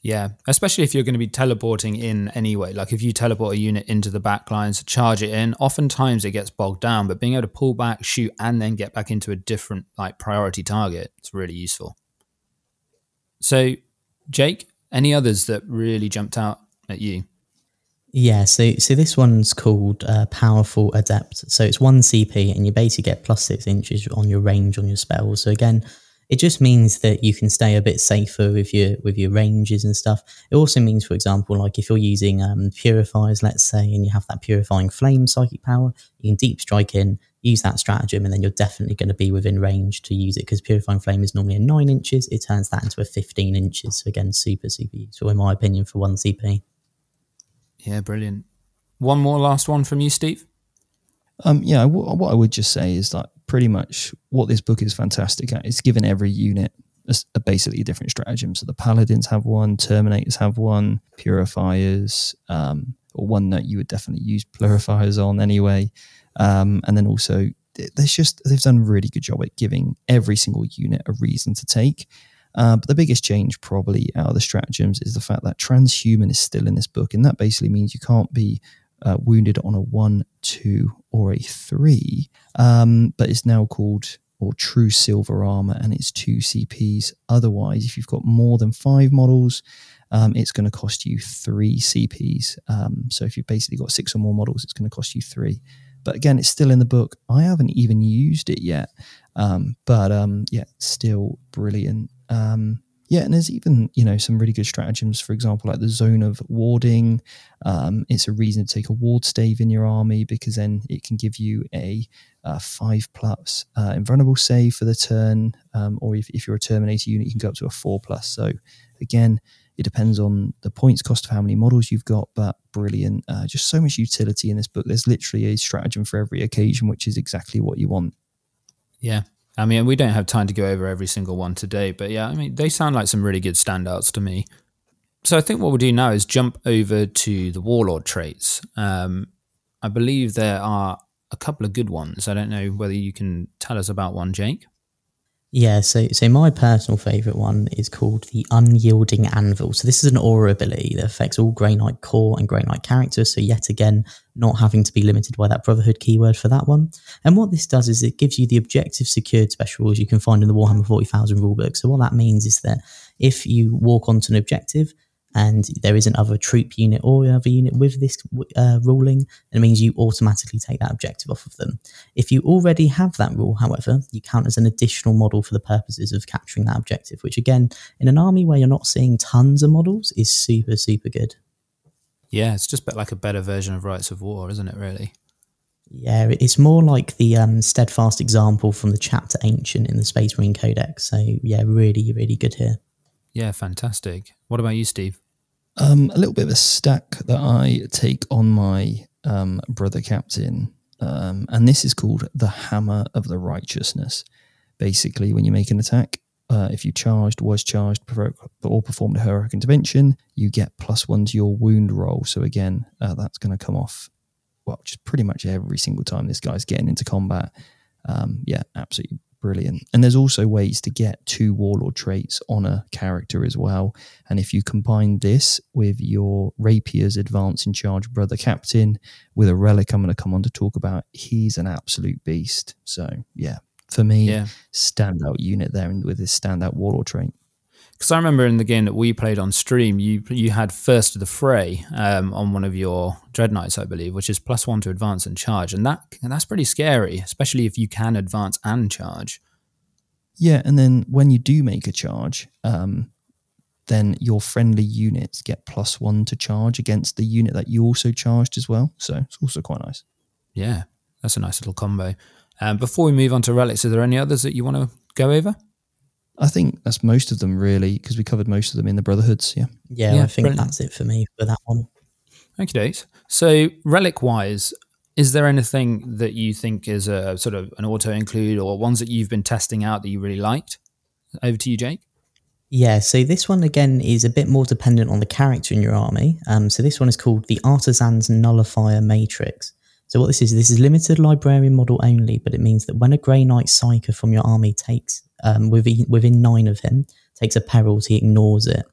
Yeah, especially if you're going to be teleporting in anyway. Like if you teleport a unit into the back lines, charge it in, oftentimes it gets bogged down, but being able to pull back, shoot, and then get back into a different, like, priority target, it's really useful. So, Jake, any others that really jumped out at you? Yeah, so this one's called Powerful Adept. So it's 1 CP, and you basically get +6 inches on your range on your spells. So again, it just means that you can stay a bit safer with your ranges and stuff. It also means, for example, like if you're using purifiers, let's say, and you have that purifying flame psychic power, you can deep strike in, use that stratagem, and then you're definitely going to be within range to use it, because purifying flame is normally a 9 inches. It turns that into a 15 inches. So again, super, super useful in my opinion for 1 CP. Yeah, brilliant. One more last one from you, Steve. What I would just say is that pretty much what this book is fantastic at is giving every unit a basically a different stratagem. So the Paladins have one, Terminators have one, Purifiers, or one that you would definitely use Purifiers on anyway. And then also, they've done a really good job at giving every single unit a reason to take. But the biggest change probably out of the stratagems is the fact that transhuman is still in this book, and that basically means you can't be wounded on a 1, 2, or a 3, but it's now called or true silver armor, and it's 2 CPs. Otherwise, if you've got more than 5 models, it's going to cost you 3 CPs. So if you've basically got 6 or more models, it's going to cost you 3. But again, it's still in the book. I haven't even used it yet, but still brilliant. And there's even, some really good stratagems, for example, like the zone of warding. It's a reason to take a ward stave in your army, because then it can give you a 5+ invulnerable save for the turn, or if you're a Terminator unit, you can go up to a 4+. So again, it depends on the points cost of how many models you've got, but brilliant. Just so much utility in this book. There's literally a stratagem for every occasion, which is exactly what you want. Yeah. I mean, we don't have time to go over every single one today, but yeah, I mean, they sound like some really good standouts to me. So I think what we'll do now is jump over to the Warlord traits. I believe there are a couple of good ones. I don't know whether you can tell us about one, Jake. Yeah, so my personal favourite one is called the Unyielding Anvil. So this is an aura ability that affects all Grey Knight core and Grey Knight characters. So yet again, not having to be limited by that Brotherhood keyword for that one. And what this does is it gives you the objective secured special rules you can find in the Warhammer 40,000 rulebook. So what that means is that if you walk onto an objective and there is another troop unit or other unit with this ruling, it means you automatically take that objective off of them. If you already have that rule, however, you count as an additional model for the purposes of capturing that objective, which again, in an army where you're not seeing tons of models, is super, super good. Yeah, it's just a bit like a better version of Rights of War, isn't it, really? Yeah, it's more like the steadfast example from the chapter Ancient in the Space Marine Codex. So yeah, really, really good here. Yeah, fantastic. What about you, Steve? A little bit of a stack that I take on my brother captain, and this is called the Hammer of the Righteousness. Basically, when you make an attack, if you charged, was charged, provoked, or performed a heroic intervention, you get +1 to your wound roll. So again, that's going to come off, well, just pretty much every single time this guy's getting into combat. Yeah, absolutely brilliant. And there's also ways to get 2 warlord traits on a character as well. And if you combine this with your Rapier's Advance in Charge brother captain with a relic I'm going to come on to talk about, he's an absolute beast. So yeah, for me, standout unit there with his standout warlord trait. Because I remember in the game that we played on stream, you had First of the Fray on one of your Dread Knights, I believe, which is +1 to advance and charge. And that's pretty scary, especially if you can advance and charge. Yeah, and then when you do make a charge, then your friendly units get +1 to charge against the unit that you also charged as well. So it's also quite nice. Yeah, that's a nice little combo. Before we move on to relics, are there any others that you want to go over? I think that's most of them, really, because we covered most of them in the Brotherhoods, yeah. Yeah, I think brilliant. That's it for me for that one. Okie dokes. So, relic-wise, is there anything that you think is a sort of an auto-include or ones that you've been testing out that you really liked? Over to you, Jake. Yeah, so this one, again, is a bit more dependent on the character in your army. So this one is called the Artisan's Nullifier Matrix. So what this is limited librarian model only, but it means that when a Grey Knight Psyker from your army takes... within 9 of him, takes a penalty, ignores it.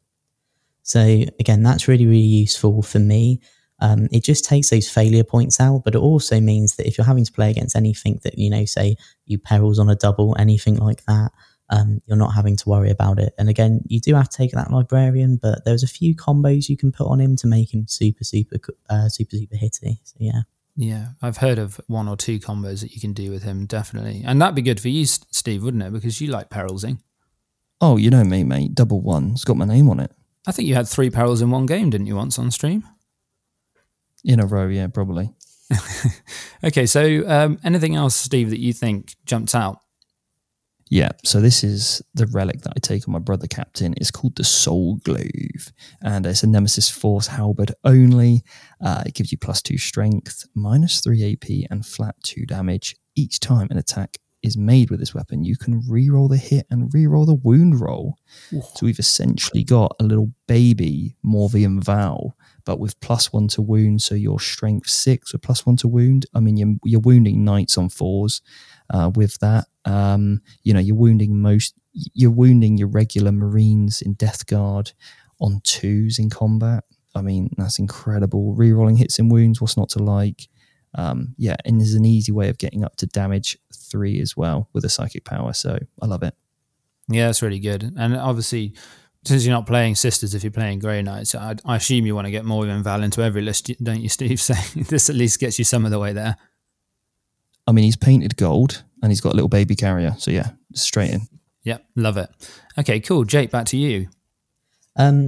So again, that's really, really useful for me. It just takes those failure points out, but it also means that if you're having to play against anything that, say you perils on a double, anything like that, you're not having to worry about it. And again, you do have to take that librarian, but there's a few combos you can put on him to make him super hitty. So yeah. Yeah, I've heard of 1 or 2 combos that you can do with him, definitely. And that'd be good for you, Steve, wouldn't it? Because you like perils-ing. Oh, you know me, mate. Double 1. It's got my name on it. I think you had 3 perils in one game, didn't you, once on stream? In a row, yeah, probably. Okay, so anything else, Steve, that you think jumped out? Yeah, so this is the relic that I take on my brother captain. It's called the Soul Glaive, and it's a Nemesis Force halberd only. It gives you +2 strength, -3 AP, and flat 2 damage. Each time an attack is made with this weapon, you can reroll the hit and reroll the wound roll. Ooh. So we've essentially got a little baby Morvenn Vahl, but with +1 to wound, so your strength 6 with +1 to wound. I mean, you're wounding knights on 4s with that. You're wounding most you're wounding your regular Marines in Death Guard on twos in combat. I mean, that's incredible. Rerolling hits and wounds, what's not to like? Yeah, and there's an easy way of getting up to damage 3 as well with a psychic power. So I love it. Yeah, it's really good. And obviously, since you're not playing Sisters, if you're playing Grey Knights, I assume you want to get Morvenn Vahl into every list, don't you, Steve? So this at least gets you some of the way there. I mean, he's painted gold and he's got a little baby carrier. So yeah, straight in. Yeah, love it. Okay, cool. Jake, back to you.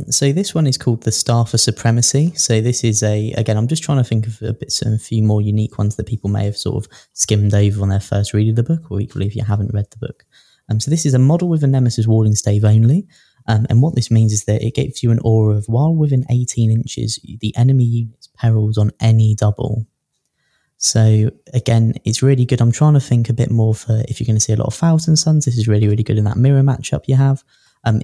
So this one is called the Star for Supremacy. So this is again, I'm just trying to think of a few more unique ones that people may have sort of skimmed over on their first read of the book, or equally if you haven't read the book. So this is a model with a Nemesis warding stave only. And what this means is that it gives you an aura of, while within 18 inches, the enemy unit's perils on any double. So again, it's really good. I'm trying to think a bit more for if you're going to see a lot of Thousand Suns. This is really, really good in that mirror matchup you have.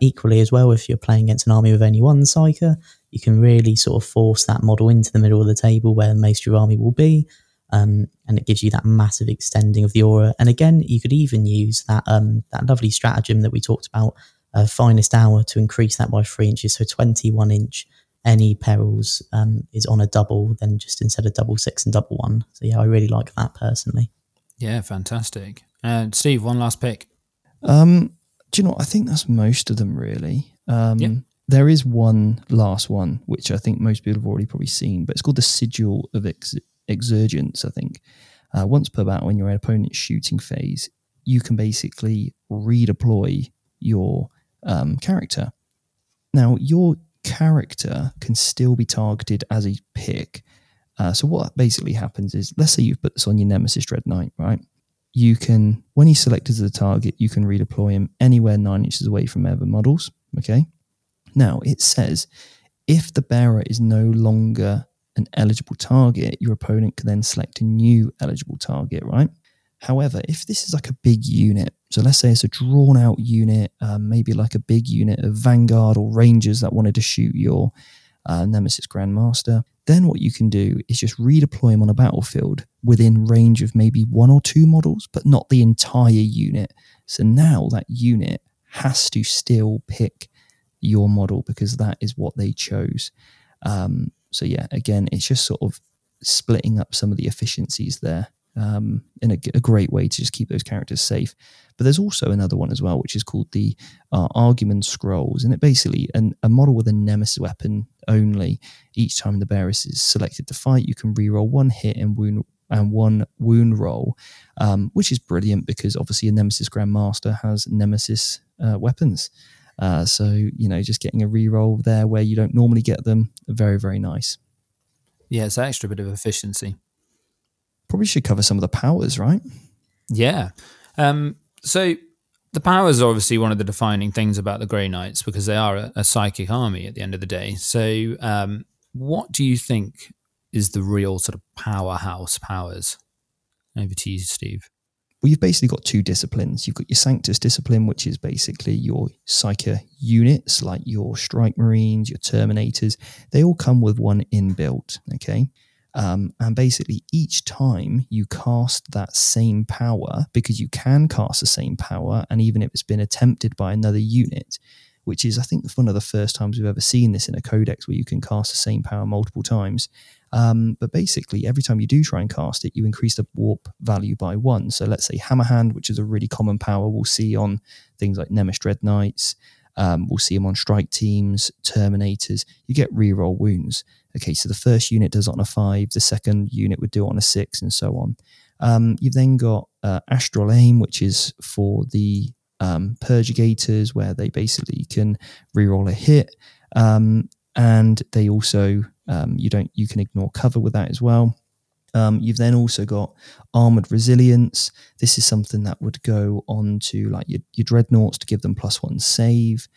Equally as well, if you're playing against an army with only one Psyker, you can really sort of force that model into the middle of the table where most of your army will be. And it gives you that massive extending of the aura. And again, you could even use that lovely stratagem that we talked about, Finest Hour, to increase that by 3 inches. So 21 inch, any perils is on a double, then just instead of double 6 and double 1. So yeah, I really like that personally. Yeah, fantastic. And Steve, one last pick. Do you know what? I think that's most of them really. Yep. There is one last one, which I think most people have already probably seen, but it's called the Sigil of Exurgence, I think. Once per battle when you're in an opponent's shooting phase, you can basically redeploy your character. Now, your character can still be targeted as a pick. So what basically happens is, let's say you've put this on your Nemesis Dread Knight, right? You can, when he's selected as a target, you can redeploy him anywhere 9 inches away from other models, okay? Now, it says, if the bearer is no longer an eligible target, your opponent can then select a new eligible target, right? However, if this is like a big unit, so let's say it's a drawn-out unit, maybe like a big unit of Vanguard or Rangers that wanted to shoot your Nemesis Grandmaster, then what you can do is just redeploy him on a battlefield within range of maybe 1 or 2 models, but not the entire unit. So now that unit has to still pick your model because that is what they chose. So yeah, again, it's just sort of splitting up some of the efficiencies there in a great way to just keep those characters safe. But there's also another one as well, which is called the Argument Scrolls, and it basically a model with a Nemesis weapon only. Each time the bearer is selected to fight, you can reroll 1 hit and 1 wound roll, which is brilliant because obviously a Nemesis Grandmaster has Nemesis weapons. So, you know, just getting a reroll there where you don't normally get them, very, very nice. Yeah, it's an extra bit of efficiency. Probably should cover some of the powers, right? Yeah. So the powers are obviously one of the defining things about the Grey Knights because they are a psychic army at the end of the day. So what do you think is the real sort of powerhouse powers? Over to you, Steve. Well, you've basically got 2 disciplines. You've got your Sanctus discipline, which is basically your Psyker units, like your Strike Marines, your Terminators. They all come with 1 inbuilt, okay? And basically each time you cast that same power, because you can cast the same power, and even if it's been attempted by another unit, which is, I think, one of the first times we've ever seen this in a codex where you can cast the same power multiple times. But basically, every time you do try and cast it, you increase the warp value by 1. So let's say Hammerhand, which is a really common power we'll see on things like Nemesis Dread Knights. We'll see them on strike teams, Terminators. You get reroll wounds. Okay, so the first unit does it on a 5. The second unit would do it on a 6 and so on. You've then got Astral Aim, which is for the Purgigators, where they basically can reroll a hit. And they also... you can ignore cover with that as well. You've then also got Armoured Resilience. This is something that would go on to like your Dreadnoughts to give them +1 save.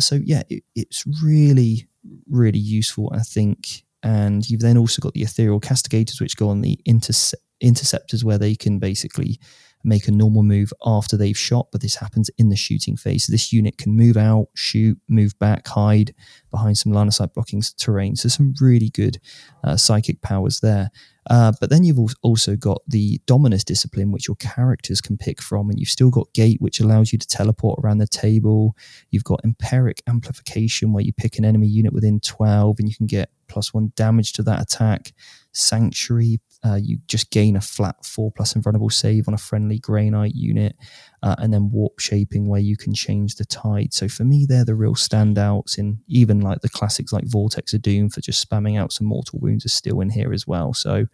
So yeah, it's really, really useful, I think. And you've then also got the Ethereal Castigators, which go on the Interceptors, where they can basically make a normal move after they've shot, but this happens in the shooting phase. So this unit can move out, shoot, move back, hide behind some line of sight blocking terrain. So some really good psychic powers there. But then you've also got the Dominus discipline, which your characters can pick from, and you've still got Gate, which allows you to teleport around the table. You've got Empiric Amplification, where you pick an enemy unit within 12, and you can get +1 damage to that attack. Sanctuary, you just gain a flat 4+ invulnerable save on a friendly Grey Knight unit, and then Warp Shaping, where you can change the tide. So for me, they're the real standouts, and even like the classics like Vortex of Doom for just spamming out some mortal wounds are still in here as well. So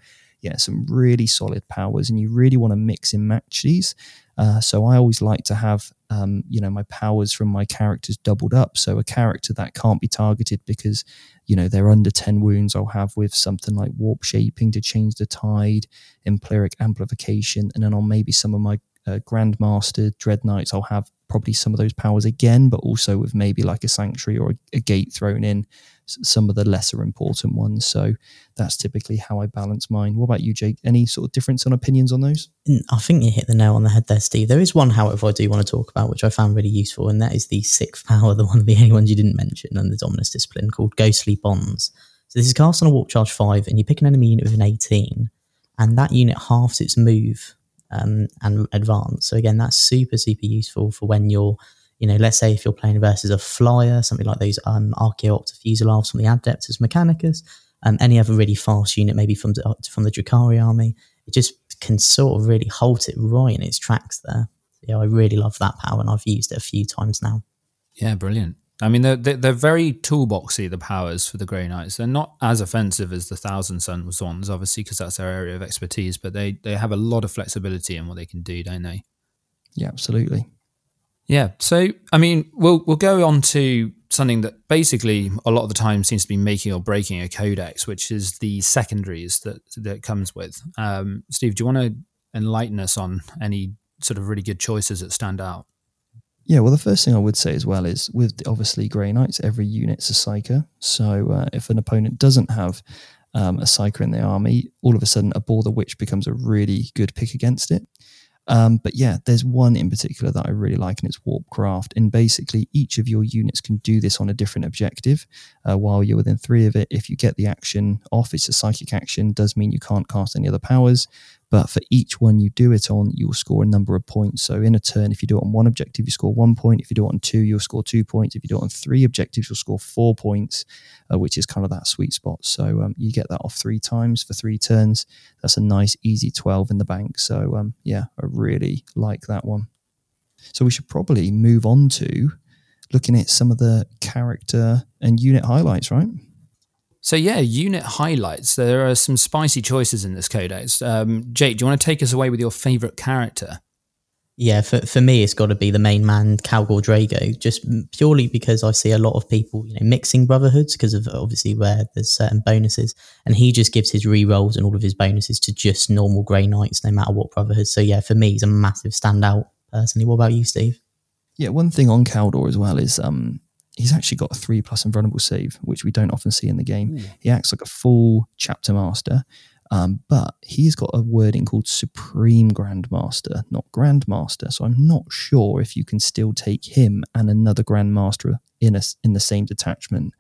yeah, some really solid powers, and you really want to mix and match these. So I always like to have, my powers from my characters doubled up. So a character that can't be targeted because, they're under 10 wounds, I'll have with something like Warp Shaping to change the tide, Empiric Amplification, and then on maybe some of my Grandmaster Dread Knights, I'll have probably some of those powers again, but also with maybe like a Sanctuary or a Gate thrown in, some of the lesser important ones. So that's typically how I balance mine. What about you, Jake? Any sort of difference on opinions on those? I think you hit the nail on the head there, Steve. There is one, however, I do want to talk about, which I found really useful, and that is the 6th power, the one of the only ones you didn't mention, and the Dominus discipline, called Ghostly Bonds. So this is cast on a Warp Charge 5, and you pick an enemy unit with an 18, and that unit halves its move and advance. So again, that's super, super useful for when you're, let's say if you're playing versus a flyer, something like those Archaeopter Fusilaves from the Adeptus Mechanicus, any other really fast unit, maybe from the Dracari army. It just can sort of really halt it right in its tracks there. I really love that power, and I've used it a few times now. Yeah, brilliant. I mean, they're very toolboxy, the powers for the Grey Knights. They're not as offensive as the Thousand Suns ones, obviously, because that's their area of expertise, but they have a lot of flexibility in what they can do, don't they? Yeah, absolutely. Yeah, so, I mean, we'll go on to something that basically a lot of the time seems to be making or breaking a codex, which is the secondaries that it comes with. Steve, do you want to enlighten us on any sort of really good choices that stand out? Yeah, well, the first thing I would say as well is with obviously Grey Knights, every unit's a Psyker. So if an opponent doesn't have a Psyker in their army, all of a sudden a Bore the Witch becomes a really good pick against it. But yeah, there's one in particular that I really like, and it's Warp Craft. And basically each of your units can do this on a different objective while you're within 3 of it. If you get the action off, it's a psychic action, does mean you can't cast any other powers. But for each one you do it on, you'll score a number of points. So in a turn, if you do it on 1 objective, you score 1 point. If you do it on 2, you'll score 2 points. If you do it on 3 objectives, you'll score 4 points, which is kind of that sweet spot. So you get that off 3 times for 3 turns. That's a nice, easy 12 in the bank. So I really like that one. So we should probably move on to looking at some of the character and unit highlights, right? So yeah, unit highlights. There are some spicy choices in this codex. Jake, do you want to take us away with your favourite character? Yeah, for me, it's got to be the main man, Kaldor Draigo, just purely because I see a lot of people, mixing brotherhoods because of obviously where there's certain bonuses, and he just gives his rerolls and all of his bonuses to just normal Grey Knights, no matter what brotherhood. So yeah, for me, he's a massive standout personally. What about you, Steve? Yeah, one thing on Kaldor as well is he's actually got a 3+ invulnerable save, which we don't often see in the game. Yeah. He acts like a full chapter master, but he's got a wording called Supreme Grandmaster, not Grandmaster. So I'm not sure if you can still take him and another Grandmaster in the same detachment.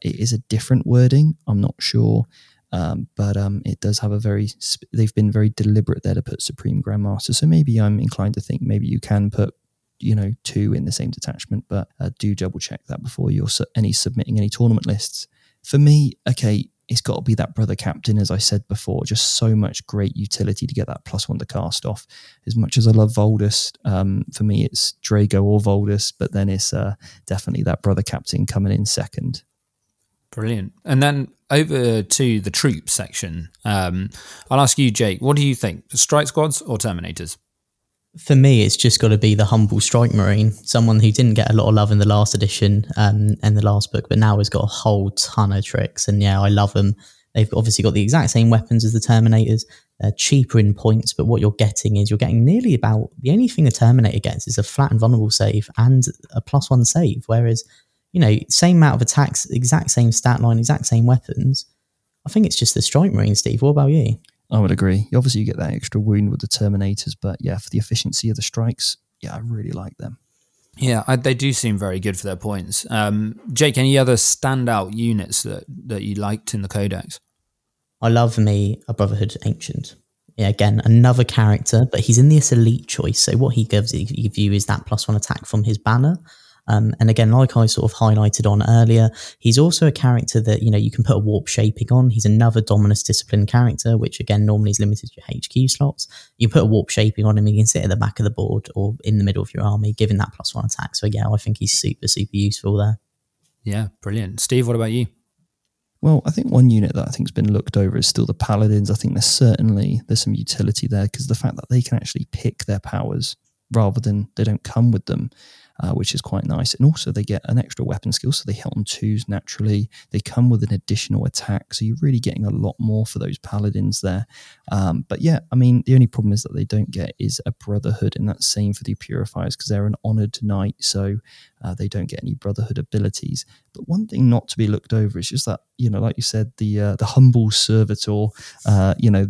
It is a different wording. I'm not sure. But it does have a they've been very deliberate there to put Supreme Grandmaster. So maybe I'm inclined to think maybe you can put 2 in the same detachment, but do double check that before you're submitting any tournament lists. For me, okay, it's got to be that brother captain, as I said before, just so much great utility to get that +1 to cast off. As much as I love Voldus, for me it's Draigo or Voldus, but then it's definitely that brother captain coming in second. Brilliant. And then over to the troop section. I'll ask you, Jake, what do you think? Strike squads or Terminators? For me, it's just got to be the humble Strike Marine, someone who didn't get a lot of love in the last edition and the last book, but now has got a whole ton of tricks. And yeah, I love them. They've obviously got the exact same weapons as the Terminators. They're cheaper in points, but what you're getting is you're getting nearly about the only thing a Terminator gets is a flat and vulnerable save and a +1 save. Whereas, same amount of attacks, exact same stat line, exact same weapons. I think it's just the Strike Marine, Steve. What about you? I would agree. Obviously, you get that extra wound with the Terminators, but yeah, for the efficiency of the strikes, yeah, I really like them. Yeah, they do seem very good for their points. Jake, any other standout units that you liked in the Codex? I love me a Brotherhood Ancient. Yeah, again, another character, but he's in this elite choice. So what he gives you is that +1 attack from his banner. And again, like I sort of highlighted on earlier, he's also a character that, you know, you can put a warp shaping on. He's another Dominus Discipline character, which again, normally is limited to your HQ slots. You put a warp shaping on him, he can sit at the back of the board or in the middle of your army, giving that +1 attack. So yeah, I think he's super, super useful there. Yeah, brilliant. Steve, what about you? Well, I think one unit that I think has been looked over is still the Paladins. I think there's some utility there because the fact that they can actually pick their powers rather than they don't come with them. Which is quite nice. And also they get an extra weapon skill, so they hit on 2s naturally. They come with an additional attack, so you're really getting a lot more for those Paladins there. But yeah, I mean, the only problem is that they don't get is a Brotherhood, and that's same for the Purifiers because they're an Honoured Knight, so they don't get any Brotherhood abilities. But one thing not to be looked over is just that, you know, like you said, the Humble Servitor, you know,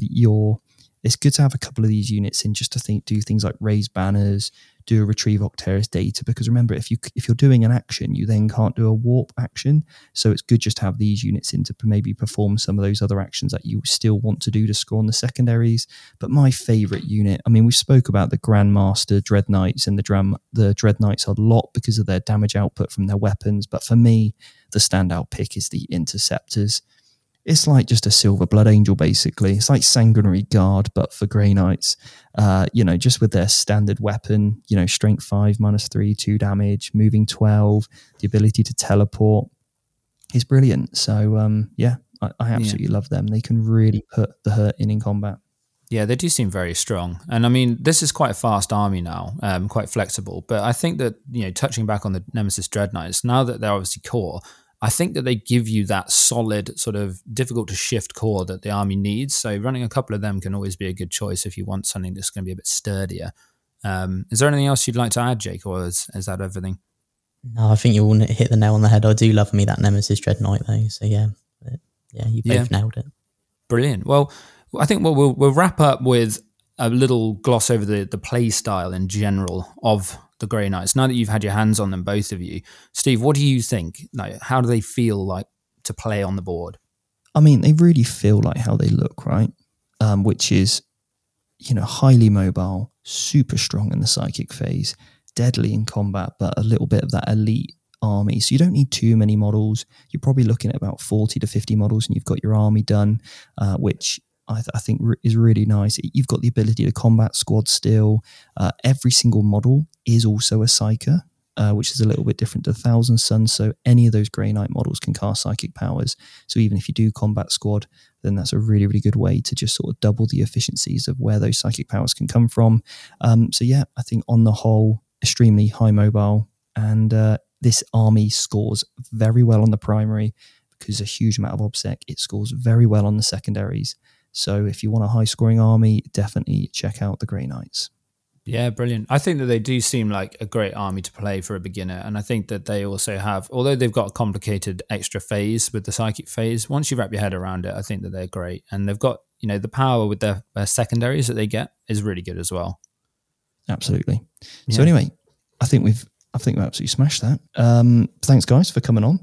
it's good to have a couple of these units in just to do things like raise banners, do a retrieve Octaris data, because remember, if you're doing an action, you then can't do a warp action. So it's good just to have these units in to maybe perform some of those other actions that you still want to do to score on the secondaries. But my favourite unit, I mean, we spoke about the Grandmaster Dread Knights and the Dread Knights a lot because of their damage output from their weapons. But for me, the standout pick is the Interceptors. It's like just a silver Blood Angel, basically. It's like Sanguinary Guard, but for Grey Knights, you know, just with their standard weapon, you know, strength 5, -3, 2 damage, moving 12, the ability to teleport. It's brilliant. So, yeah, I absolutely love them. They can really put the hurt in combat. Yeah, they do seem very strong. And I mean, this is quite a fast army now, quite flexible. But I think that, you know, touching back on the Nemesis Dread Knights, now that they're obviously core, I think that they give you that solid sort of difficult to shift core that the army needs. So running a couple of them can always be a good choice if you want something that's going to be a bit sturdier. Is there anything else you'd like to add, Jake, or is that everything? No, I think you all hit the nail on the head. I do love me that Nemesis Dread Knight though. So yeah, you both nailed it. Brilliant. Well, I think what we'll wrap up with a little gloss over the play style in general of the Grey Knights. Now that you've had your hands on them, both of you, Steve, what do you think? Like, how do they feel like to play on the board? I mean, they really feel like how they look, right? Which is, you know, highly mobile, super strong in the psychic phase, deadly in combat, but a little bit of that elite army. So you don't need too many models. You're probably looking at about 40 to 50 models and you've got your army done, which I think is really nice. You've got the ability to combat squad still. Every single model is also a psyker, which is a little bit different to Thousand Suns. So any of those Grey Knight models can cast psychic powers. So even if you do combat squad, then that's a really, really good way to just sort of double the efficiencies of where those psychic powers can come from. So yeah, I think on the whole, extremely high mobile. And this army scores very well on the primary because a huge amount of OBSEC. It scores very well on the secondaries. So if you want a high-scoring army, definitely check out the Grey Knights. Yeah, brilliant. I think that they do seem like a great army to play for a beginner. And I think that they also have, although they've got a complicated extra phase with the psychic phase, once you wrap your head around it, I think that they're great. And they've got, you know, the power with their secondaries that they get is really good as well. Absolutely. Yeah. So anyway, I think we've absolutely smashed that. Thanks, guys, for coming on.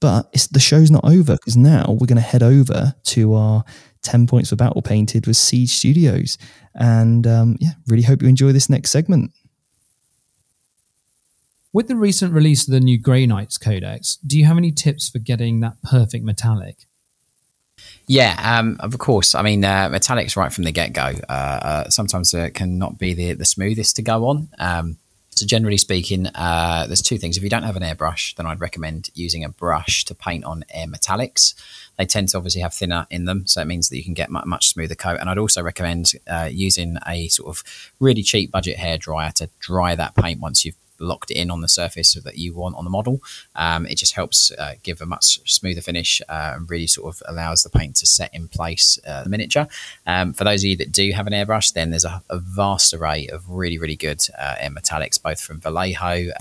But the show's not over because now we're going to head over to our 10 points for battle painted with Siege Studios. And really hope you enjoy this next segment. With the recent release of the new Grey Knights Codex, do you have any tips for getting that perfect metallic? Yeah, of course. I mean, metallics right from the get-go. Sometimes it cannot be the smoothest to go on. So generally speaking, there's two things. If you don't have an airbrush, then I'd recommend using a brush to paint on air metallics. They tend to obviously have thinner in them, so it means that you can get a much smoother coat. And I'd also recommend using a sort of really cheap budget hairdryer to dry that paint once you've locked it in on the surface that you want on the model. It just helps give a much smoother finish and really sort of allows the paint to set in place the miniature. For those of you that do have an airbrush, then there's a vast array of really, really good air metallics, both from Vallejo,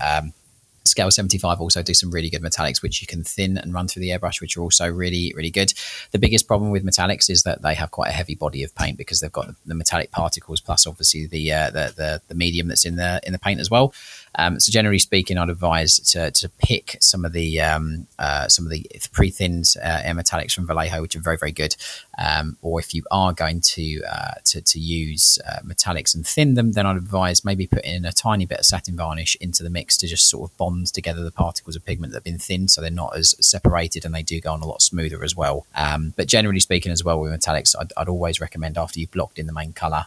Scale 75 also do some really good metallics, which you can thin and run through the airbrush, which are also really, really good. The biggest problem with metallics is that they have quite a heavy body of paint because they've got the metallic particles plus obviously the medium that's in the paint as well. So generally speaking, I'd advise to pick some of the pre-thinned air metallics from Vallejo, which are very, very good. Or if you are going to use metallics and thin them, then I'd advise maybe put in a tiny bit of satin varnish into the mix to just sort of bond together the particles of pigment that have been thinned, so they're not as separated and they do go on a lot smoother as well. But generally speaking as well with metallics, I'd always recommend after you've blocked in the main colour,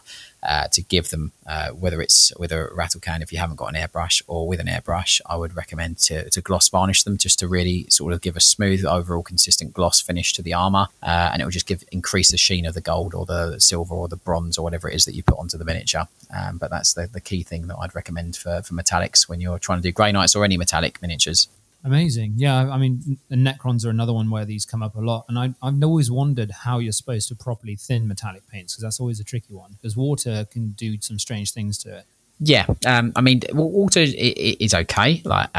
to give them, whether it's with a rattle can if you haven't got an airbrush or with an airbrush, I would recommend to gloss varnish them just to really sort of give a smooth overall consistent gloss finish to the armour, and it will just increase the sheen of the gold or the silver or the bronze or whatever it is that you put onto the miniature. But that's the key thing that I'd recommend for metallics when you're trying to do Grey Knights or any metallic miniatures. Amazing. Yeah, I mean, and Necrons are another one where these come up a lot. And I've always wondered how you're supposed to properly thin metallic paints, because that's always a tricky one, because water can do some strange things to it. Yeah, I mean, water is okay. Like,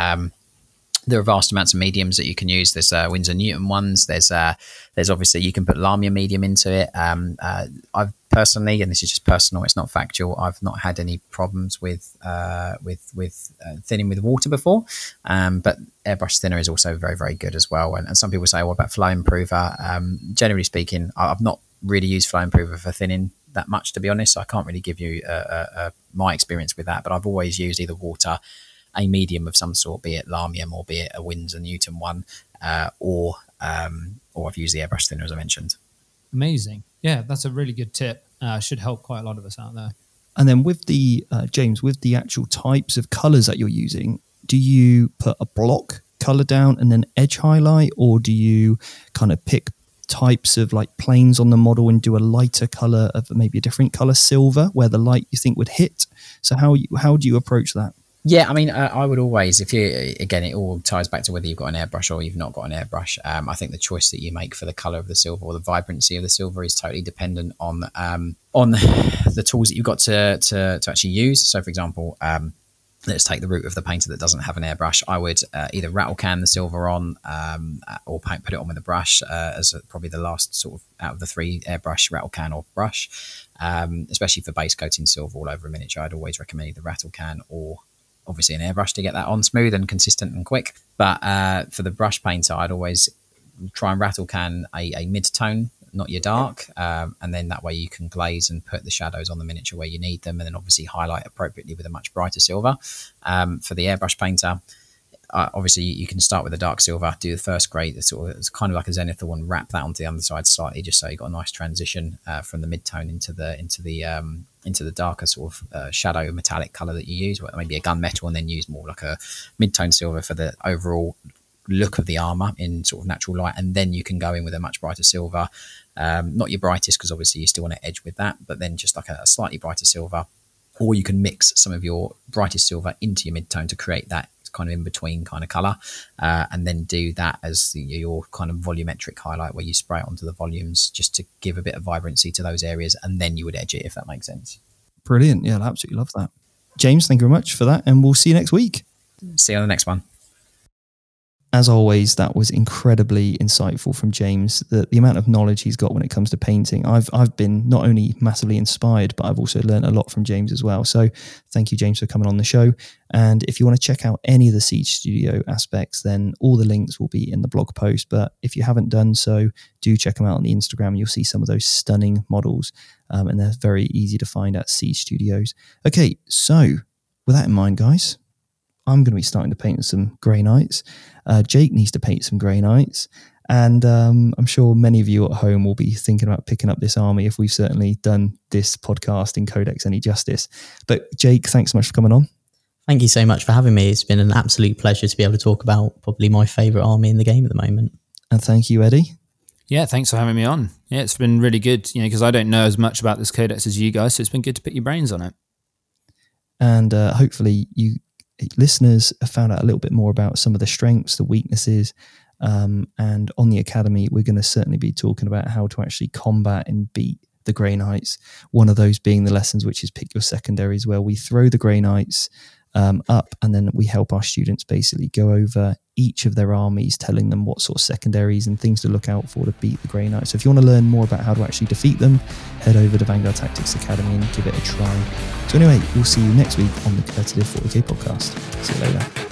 there are vast amounts of mediums that you can use. There's Winsor Newton ones. There's obviously you can put Lamia medium into it. I've personally, and this is just personal, it's not factual, I've not had any problems with thinning with water before. But airbrush thinner is also very, very good as well. And some people say, "What about Flow Improver?" Generally speaking, I've not really used Flow Improver for thinning that much, to be honest. So I can't really give you my experience with that. But I've always used either water, a medium of some sort, be it Lamium or be it a Winsor Newton one, or I've used the airbrush thinner, as I mentioned. Amazing. Yeah, that's a really good tip. Should help quite a lot of us out there. And then with the, James, with the actual types of colours that you're using, do you put a block colour down and then edge highlight, or do you kind of pick types of like planes on the model and do a lighter colour of maybe a different colour, silver, where the light you think would hit? So how do you approach that? Yeah, I mean, I would always, if you, again, it all ties back to whether you've got an airbrush or you've not got an airbrush. I think the choice that you make for the colour of the silver or the vibrancy of the silver is totally dependent on the tools that you've got to actually use. So, for example, let's take the route of the painter that doesn't have an airbrush. I would either rattle can the silver on or put it on with a brush as probably the last sort of out of the three: airbrush, rattle can, or brush. Especially for base coating silver all over a miniature, I'd always recommend either rattle can or obviously an airbrush to get that on smooth and consistent and quick. But for the brush painter, I'd always try and rattle can a mid-tone, not your dark, and then that way you can glaze and put the shadows on the miniature where you need them, and then obviously highlight appropriately with a much brighter silver. For the airbrush painter, obviously you can start with a dark silver, do the first grade, it's kind of like a zenithal one, wrap that onto the underside slightly just so you got a nice transition from the mid-tone into the darker sort of shadow metallic color that you use, maybe a gunmetal, and then use more like a mid-tone silver for the overall look of the armor in sort of natural light. And then you can go in with a much brighter silver, not your brightest, because obviously you still want to edge with that, but then just like a slightly brighter silver, or you can mix some of your brightest silver into your mid-tone to create that kind of in between kind of color, and then do that as your kind of volumetric highlight where you spray it onto the volumes just to give a bit of vibrancy to those areas, and then you would edge it, if that makes sense. Brilliant. Yeah, I absolutely love that. James, thank you very much for that, and we'll see you next week. See you on the next one. As always, that was incredibly insightful from James. The amount of knowledge he's got when it comes to painting, I've been not only massively inspired, but I've also learned a lot from James as well. So thank you, James, for coming on the show. And if you want to check out any of the Siege Studio aspects, then all the links will be in the blog post. But if you haven't done so, do check them out on the Instagram. You'll see some of those stunning models, and they're very easy to find at Siege Studios. Okay, so with that in mind, guys, I'm going to be starting to paint some Grey Knights. Jake needs to paint some Grey Knights. And I'm sure many of you at home will be thinking about picking up this army if we've certainly done this podcast in Codex any justice. But Jake, thanks so much for coming on. Thank you so much for having me. It's been an absolute pleasure to be able to talk about probably my favourite army in the game at the moment. And thank you, Eddie. Yeah, thanks for having me on. Yeah, it's been really good, you know, because I don't know as much about this Codex as you guys, so it's been good to pick your brains on it. And hopefully you listeners have found out a little bit more about some of the strengths, the weaknesses, and on the Academy, we're going to certainly be talking about how to actually combat and beat the Grey Knights. One of those being the lessons, which is pick your secondaries, where we throw the Grey Knights up, and then we help our students basically go over each of their armies, telling them what sort of secondaries and things to look out for to beat the Grey Knights. So if you want to learn more about how to actually defeat them, head over to Vanguard Tactics Academy and give it a try. So anyway, we'll see you next week on the Competitive 40k podcast. See you later.